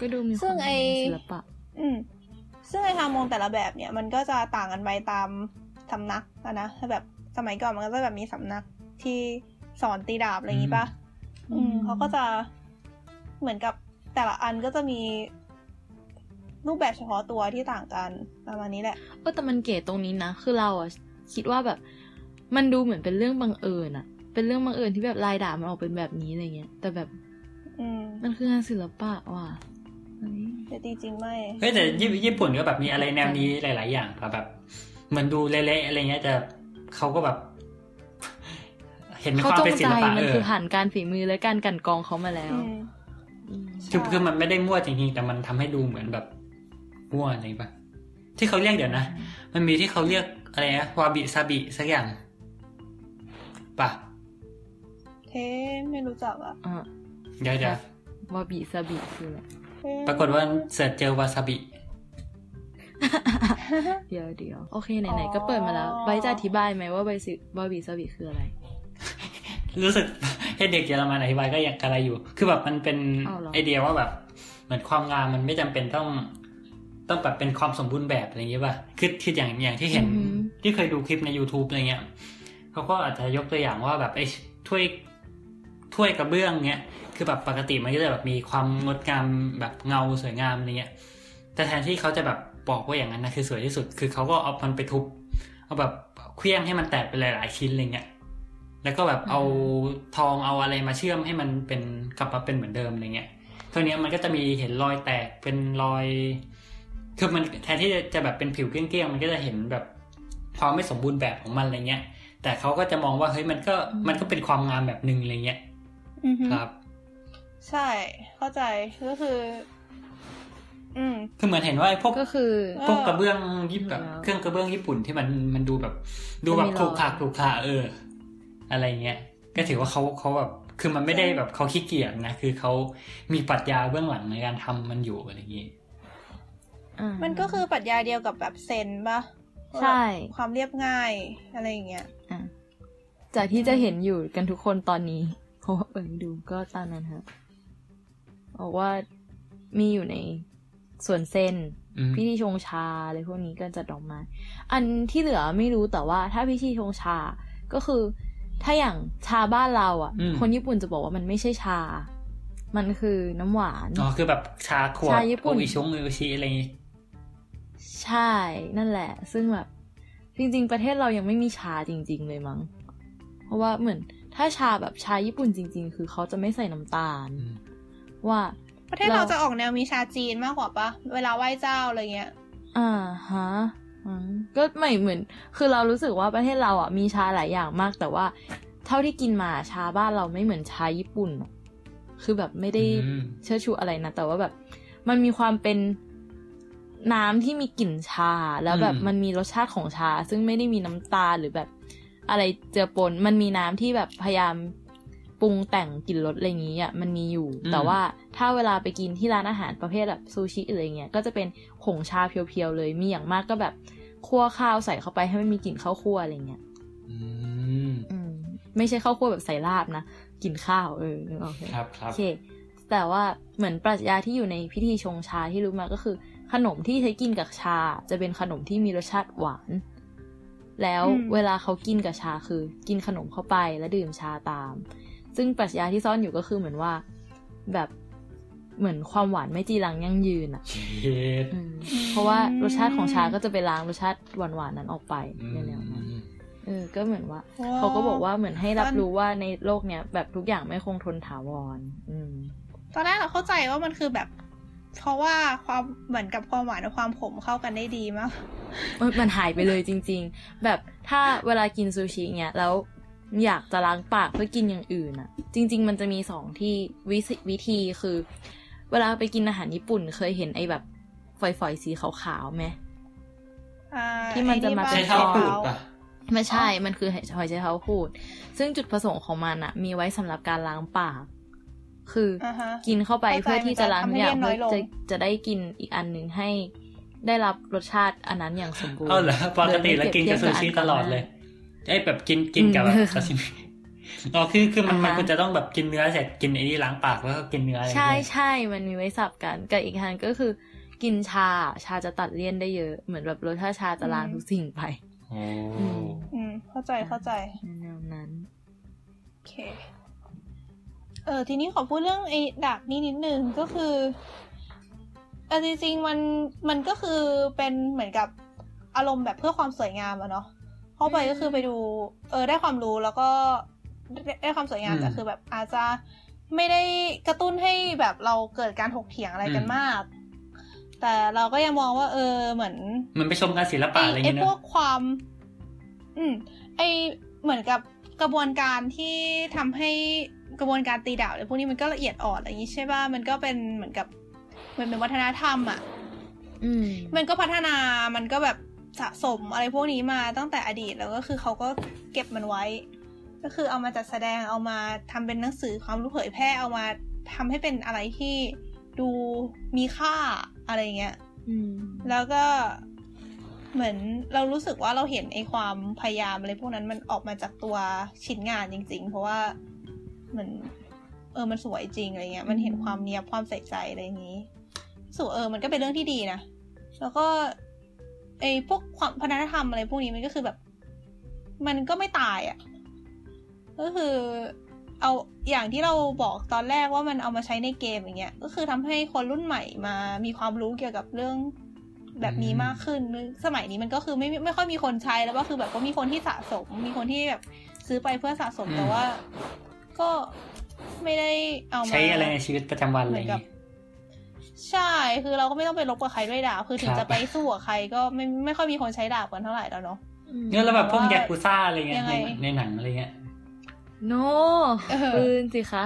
ก็ดูมีความเป็นศิลปะซึ่งไอ้ฮามอนแต่ละแบบเนี่ยมันก็จะต่างกันไปตามสำนักนะถ้าแบบสมัยก่อนมันก็จะแบบมีสำนักที่สอนตีดาบอะไรอย่างงี้ป่ะเขาก็จะเหมือนกับแต่ละอันก็จะมีรูปแบบเฉพาะตัวที่ต่างกันประมาณนี้แหละแต่มันเก๋ตรงนี้นะคือเราคิดว่าแบบมันดูเหมือนเป็นเรื่องบังเอิญเป็นเรื่องบังเอิญที่แบบลายดาบมันออกเป็นแบบนี้อะไรเงี้ยแต่แบบมันคืองานศิลปะว่ะแต่จริงๆไม่เฮ้ยแต่ญี่ปุ่นก็แบบมีอะไรแนวนี้หลายๆอย่างแบบเหมือนดูเละๆอะไรเงี้ยแต่เขาก็แบบเห็นความเป็นศิลปะมันคือผ่านการฝีมือและการกั่นกรองเขามาแล้วคือมันไม่ได้มั่วจริงๆแต่มันทำให้ดูเหมือนแบบมั่วอะไรป่ะที่เขาเรียกเดี๋ยวนะมันมีที่เขาเรียกอะไรนะวาบิซาบิสักอย่างป่ะเฮ้ไม่รู้จักอ่ะเดี๋ยวๆวาบิซาบิคืออะไรปรากฏว่าเสิร์ชเจอวาซาบิเดี๋ยวโอเคไหนๆก็เปิดมาแล้วไว้จะอธิบายไหมว่าวาบิซาบิคืออะไรรู้สึกให้เด็กเยอรมันอธิบายก็อย่างอะไรอยู่คือแบบมันเป็นไอเดียว่าแบบเหมือนความงามมันไม่จำเป็นต้องแบบเป็นความสมบูรณ์แบบอะไรอย่างเงี้ยป่ะคืออย่างที่เห็นที่เคยดูคลิปใน YouTube อะไรเงี้ยเขาก็อาจจะยกตัวอย่างว่าแบบไอ้ถ้วยกระเบื้องเงี้ยคือแบบปกติมันก็จะแบบมีความงดงามแบบเงาสวยงามอะไรเงี้ยแต่แทนที่เขาจะแบบบอกว่าอย่างนั้นนะคือสวยที่สุดคือเขาก็เอามันไปทุบเอาแบบเครื่องให้มันแตกไปหลายๆชิ้นอะไรเงี้ยแล้วก็แบบเอาทองเอาอะไรมาเชื่อมให้มันเป็นกลับมาเป็นเหมือนเดิมอะไรเงี้ยเท่านี้มันก็จะมีเห็นรอยแตกเป็นรอยคือมันแทนที่จะแบบเป็นผิวเกลี้ยงๆมันก็จะเห็นแบบความไม่สมบูรณ์แบบของมันอะไรเงี้ยแต่เขาก็จะมองว่าเฮ้ยมันก็เป็นความงามแบบนึงอะไรเงี้ยครับใช่เข้าใจก็คือคือเหมือนเห็นว่าพวกกระเบื้องญี่ปุ่นเครื่องกระเบื้องญี่ปุ่นที่มันดูแบบขรุขระอะไรเงี้ยก็ถือว่าเขาแบบคือมันไม่ได้แบบเขาขี้เกียจนะคือเขามีปรัชญาเบื้องหลังในการทำมันอยู่อะไรอย่างงี้มันก็คือปรัชญาเดียวกับแบบเซนป่ะใช่ความเรียบง่ายอะไรอย่างเงี้ยจากที่จะเห็นอยู่กันทุกคนตอนนี้เพราะว่าดูก็ตามนั้นครับบอกว่ามีอยู่ในส่วนเซนพิธีชงชาอะไรพวกนี้ก็จัดออกมาอันที่เหลือไม่รู้แต่ว่าถ้าพิธีชงชาก็คือถ้าอย่างชาบ้านเราคนญี่ปุ่นจะบอกว่ามันไม่ใช่ชามันคือน้ำหวานคือแบบชาขวดโออิชงโออิชิอะไรใช่นั่นแหละซึ่งแบบจริงๆประเทศเรายังไม่มีชาจริงๆเลยมั้งเพราะว่าเหมือนถ้าชาแบบชาญี่ปุ่นจริงๆคือเขาจะไม่ใส่น้ำตาลว่าประเทศเราจะออกแนวมีชาจีนมากกว่าปะเวลาไหว้เจ้าอะไรเงี้ยฮะก็ไม่เหมือนคือเรารู้สึกว่าประเทศเรามีชาหลายอย่างมากแต่ว่าเท่าที่กินมาชาบ้านเราไม่เหมือนชาญี่ปุ่นคือแบบไม่ได้เชิดชูอะไรนะแต่ว่าแบบมันมีความเป็นน้ำที่มีกลิ่นชาแล้วแบบมันมีรสชาติของชาซึ่งไม่ได้มีน้ำตาลหรือแบบอะไรเจือปนมันมีน้ำที่แบบพยายามปรุงแต่งกลิ่นรสอะไรอย่างนี้มันมีอยู่แต่ว่าถ้าเวลาไปกินที่ร้านอาหารประเภทแบบซูชิอะไรเงี้ยก็จะเป็นผงชาเพียวๆเลยมีอย่างมากก็แบบคั่วข้าวใส่เข้าไปให้มันมีกลิ่นข้าวคั่วอะไรเงี้ยไม่ใช่ข้าวคั่วแบบใส่ลาบนะกินข้าวนึกออกไหมครับครับโอเคแต่ว่าเหมือนปรัชญาที่อยู่ในพิธีชงชาที่รู้มาก็คือขนมที่ใช้กินกับชาจะเป็นขนมที่มีรสชาติหวานแล้วเวลาเขากินกับชาคือกินขนมเข้าไปแล้วดื่มชาตามซึ่งปรัชญาที่ซ่อนอยู่ก็คือเหมือนว่าแบบ เหมือนความหวานไม่จีรังยั่งยืนอ่ะเพราะว่ารสชาติของชาก็จะไปล้างรสชาติหวานๆนั้นออกไปในแนวนั้นก็เหมือนว่าเขาก็บอกว่าเหมือนให้รับรู้ว่าในโลกเนี้ยแบบทุกอย่างไม่คงทนถาวรตอนแรกเราเข้าใจว่ามันคือแบบเพราะว่าความเหมือนกับความหวานกับความขมเข้ากันได้ดีมากมันหายไปเลยจริงๆแบบถ้าเวลากินซูชิเงี้ยแล้วอยากจะล้างปากเพื่อกินอย่างอื่นอ่ะจริงๆมันจะมี2ที่วิธีคือเวลาไปกินอาหารญี่ปุ่นเคยเห็นไอ้แบบฝอยๆสีขาวๆไหมที่มันจะมาเป็นซองไม่ใช่มันคือหอยใช้เท้าขูดซึ่งจุดประสงค์ของมันอ่ะมีไว้สำหรับการล้างปากคือกินเข้าไปเพื่อที่จะล้างอย่างเพื่อจะได้กินอีกอันนึงให้ได้รับรสชาติอันนั้นอย่างสมบูรณ์เหรอปกติแล้วกินกับซูชิตลอดเลยไอ้แบบกินกับแบบซาซิมิอ๋อคือมันควรจะต้องแบบกินเนื้อเสร็จกินไอ้นี่ล้างปากแล้วก็กินเนื้อใช่ๆมันมีไว้สับกันกับอีกทางก็คือกินชาจะตัดเลี่ยนได้เยอะเหมือนแบบรสชาติชาจะล้างทุกสิ่งไปเข้าใจแนวนั้นโอเคทีนี้ขอพูดเรื่องไอ้ดาบนิดนึงก็คือจริงๆมันก็คือเป็นเหมือนกับอารมณ์แบบเพื่อความสวยงามอะเนาะเข้าไปก็คือไปดูได้ความรู้แล้วก็ได้ความสวยงามแต่คือแบบอาจจะไม่ได้กระตุ้นให้แบบเราเกิดการถกเถียงอะไรกันมากแต่เราก็ยังมองว่าเหมือนมันไปชมงานศิลปะอะไรอย่างเงี้ยไอ้พวกความไอเหมือนกับกระบวนการที่ทำให้กระบวนการตีดาบอะไรพวกนี้มันก็ละเอียดอ่อนอะไรอย่างนี้ใช่ป่ะมันก็เป็นเหมือนกับมันเป็นวัฒนธรรมอ่ะมันก็พัฒนามันก็แบบสะสมอะไรพวกนี้มาตั้งแต่อดีตแล้วก็คือเขาก็เก็บมันไว้ก็คือเอามาจัดแสดงเอามาทำเป็นหนังสือความรู้เผยแพร่เอามาทำให้เป็นอะไรที่ดูมีค่าอะไรเงี้ยแล้วก็เหมือนเรารู้สึกว่าเราเห็นไอ้ความพยายามอะไรพวกนั้นมันออกมาจากตัวชิ้นงานจริงๆเพราะว่ามันมันสวยจริงอะไรเงี้ยมันเห็นความเนียบความใส่ใจอะไรอย่างนี้สู่มันก็เป็นเรื่องที่ดีนะแล้วก็ไอ้พวกความพัฒนธรรมอะไรพวกนี้มันก็คือแบบมันก็ไม่ตายอ่ะก็คือเอาอย่างที่เราบอกตอนแรกว่ามันเอามาใช้ในเกมอย่างเงี้ยก็คือทำให้คนรุ่นใหม่มามีความรู้เกี่ยวกับเรื่องแบบนี้มากขึ้นสมัยนี้มันก็คือไม่ค่อยมีคนใช้แล้วก็คือแบบก็มีคนที่สะสมมีคนที่แบบซื้อไปเพื่อสะสมแต่ว่าก็ไม่ได้เอามาใช้อะไรในชีวิตประจำวันเลยใช่คือเราก็ไม่ต้องไปรบกับใครด้วยดาบคือถึงจะไปสู้กับใครก็ไม่ค่อยมีคนใช้ดาบกันเท่าไหร่แล้วเนาะเนี่ยแล้วแบบพวกยากุซ่าอะไรเงี้ยในหนังอะไรเงี้ยโน้ปืนสิคะ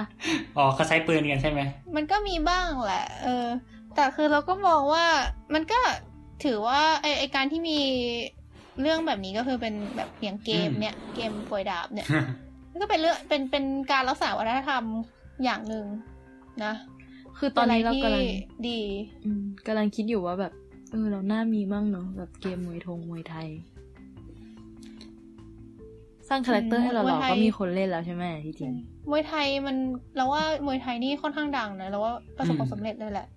อ๋อเขาใช้ปืนกันใช่ไหมมันก็มีบ้างแหละแต่คือเราก็มองว่ามันก็ถือว่าไอการที่มีเรื่องแบบนี้ก็คือเป็นแบบอย่างเกมเนี่ยเกมปล่อยดาบเนี่ยก็เป็นเรื่องเป็นการรักษาวัฒนธรรมอย่างนึงนะคือตอนนี้เรากำลังดีกำลังคิดอยู่ว่าแบบเราน่ามีบ้างเนาะแบบเกมมวยไทยสร้างคาแรคเตอร์ให้เราก็มีคนเล่นแล้วใช่ไหมที่จริงมวยไทยมันเราว่ามวยไทยนี่ค่อนข้างดังนะเราว่าประสบความสำเร็จเลยแหละ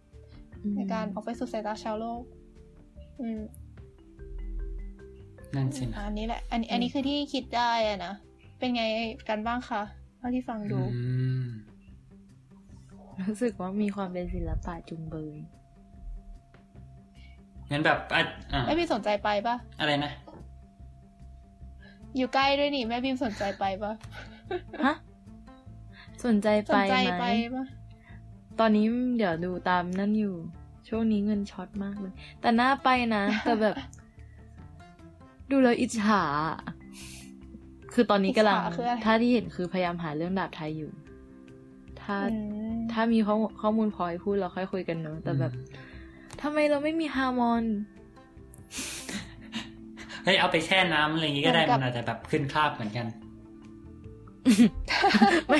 ในการออกไปสู่สายตาชาวโลกนั่นสินะอันนี้แหละอันนี้คือที่คิดได้อะนะเป็นไงกันบ้างคะเท่าที่ฟังดูรู้สึกว่ามีความเป็นศิลปะจุงเบยงั้นแบบแม่บีมสนใจไปป่ะอะไรนะอยู่ใกล้ด้วยนี่แม่บีมสนใจไปป่ะฮะสนใจไปป่ะตอนนี้เดี๋ยวดูตามนั่นอยู่ช่วงนี้เงินช็อตมากเลยแต่น่าไปนะแต่แบบดูแล้วอิจฉาคือตอนนี้กำลังถ้าที่เห็นคือพยายามหาเรื่องดาบไทยอยู่ถ้ามีข้อมูลพอให้พูดเราค่อยคุยกันเนอะแต่แบบทำไมเราไม่มีฮาร์มอนเฮ้ยเอาไปแช่น้ำอะไรอย่างงี้ก็ได้มันอาจจะแบบขึ้นคราบเหมือนกันไม่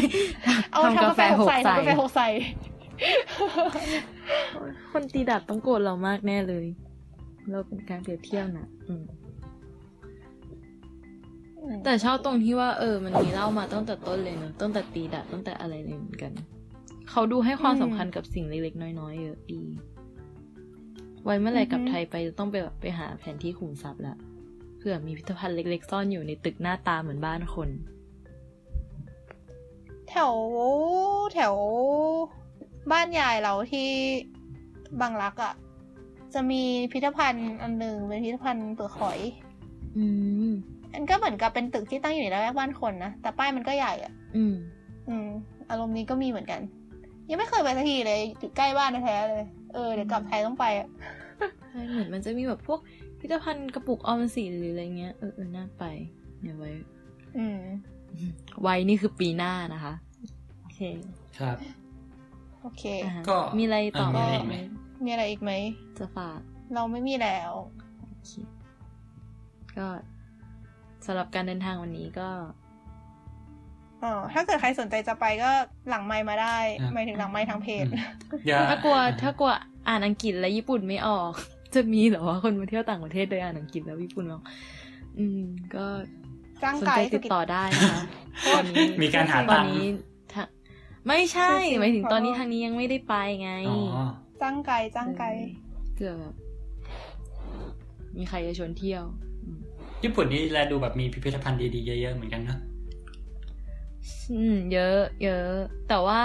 เอาทำกาแฟหกใส่คนตีดาบต้องโกรธเรามากแน่เลยเราเป็นการเปรียบเทียบนะแต่ชอบตรงที่ว่ามันมีเล่ามาตั้งแต่ต้นเลยเนอะตั้งแต่ตีดาบตั้งแต่อะไรเลยเหมือนกันเขาดูให้ความสำคัญกับสิ่งเล็กๆน้อยๆเยอะดีไว้เมื่อไหร่กลับไทยไปจะต้องไปหาแผนที่ขุมทรัพย์ละเผื่อมีพิพิธภัณฑ์เล็กๆซ่อนอยู่ในตึกหน้าตาเหมือนบ้านคนแถว บ้านยายเราที่บางรักอ่ะจะมีพิพิธภัณฑ์อันนึงเป็นพิพิธภัณฑ์เปลือกหอยอันก็เหมือนกับเป็นตึกที่ตั้งอยู่ในละแวกบ้านคนนะแต่ป้ายมันก็ใหญ่อ่ะอารมณ์นี้ก็มีเหมือนกันยังไม่เคยไปสักทีเลยอยู่ใกล้บ้านแท้ๆเลยเดี๋ยวกลับไทยต้องไปอ่ะเหมือนมันจะมีแบบพวกพิพิธภัณฑ์กระปุกออมสินหรืออะไรเงี้ยน่าไปเนี่ยไว้ไว้นี่คือปีหน้านะคะโอเคครับโอเคก็มีอะไรต่อไหมมีอะไรอีกไหมจะฝากเราไม่มีแล้วก็สำหรับการเดินทางวันนี้ก็ถ้าเกิดใครสนใจจะไปก็หลังไมค์มาได้หมายถึงหลังไมค์ทางเพจถ้ากลัวอ่านอังกฤษและญี่ปุ่นไม่ออกจะมีเหรอว่าคนมาเที่ยวต่างประเทศโดยอ่านอังกฤษแล้วญี่ปุ่นออกก็สนใจติดต่อได้นะคะตอนนี้มีการหาตังค์ไม่ใช่หมายถึงตอนนี้ทางนี้ยังไม่ได้ไปไงจ้างไกลเกือบแบบมีใครจะชวนเที่ยวญี่ปุ่นนี่แลดูแบบมีพิพิธภัณฑ์ดีๆเยอะๆเหมือนกันนะเยอะแต่ว่า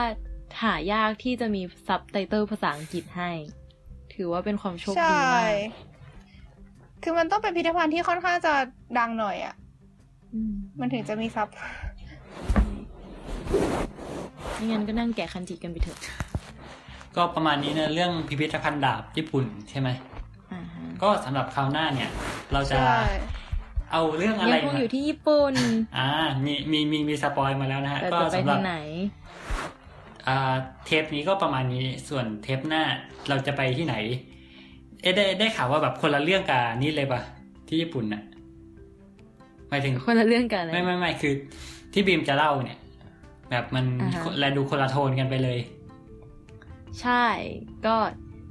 หายากที่จะมีซับไตเติลภาษาอังกฤษให้ถือว่าเป็นความโชคดีมากคือมันต้องเป็นพิพิธภัณฑ์ที่ค่อนข้างจะดังหน่อยอ่ะมันถึงจะมีซับไม่งั้นก็นั่งแกะคันจิกันไปเถอะก็ประมาณนี้นะเรื่องพิพิธภัณฑ์ดาบญี่ปุ่นใช่ไหมก็สำหรับคราวหน้าเนี่ยเราจะเอาเรื่องอะไรยังคงอยู่ที่ญี่ปุ่นมีสปอยมาแล้วนะฮะก็สำหรับเทปนี้ก็ประมาณนี้ส่วนเทปหน้าเราจะไปที่ไหนได้ข่าวว่าแบบคนละเรื่องกับนี่เลยป่ะที่ญี่ปุ่นน่ะหมายถึงคนละเรื่องกันไม่คือที่บีมจะเล่าเนี่ยแบบมันและดูคนละโทนกันไปเลยใช่ก็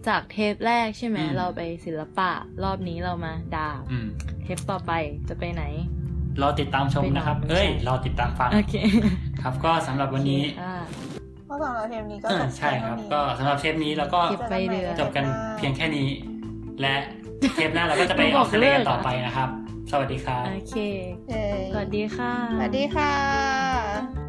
จากเทปแรกใช่ไหมเราไปศิลปะรอบนี้เรามาดาบเทปต่อไปจะไปไหนรอติดตามชมนะครับรอติดตามฟังครับก็สำหรับวันนี้ก็สำหรับเทปนี้ก็จบใช่ครับก็สำหรับเทปนี้แล้วก็จบกันเพียงแค่นี้และเทปหน้าเราก็จะไปออกทะเลกันต่อไปนะครับสวัสดีครับโอเคสวัสดีค่ะ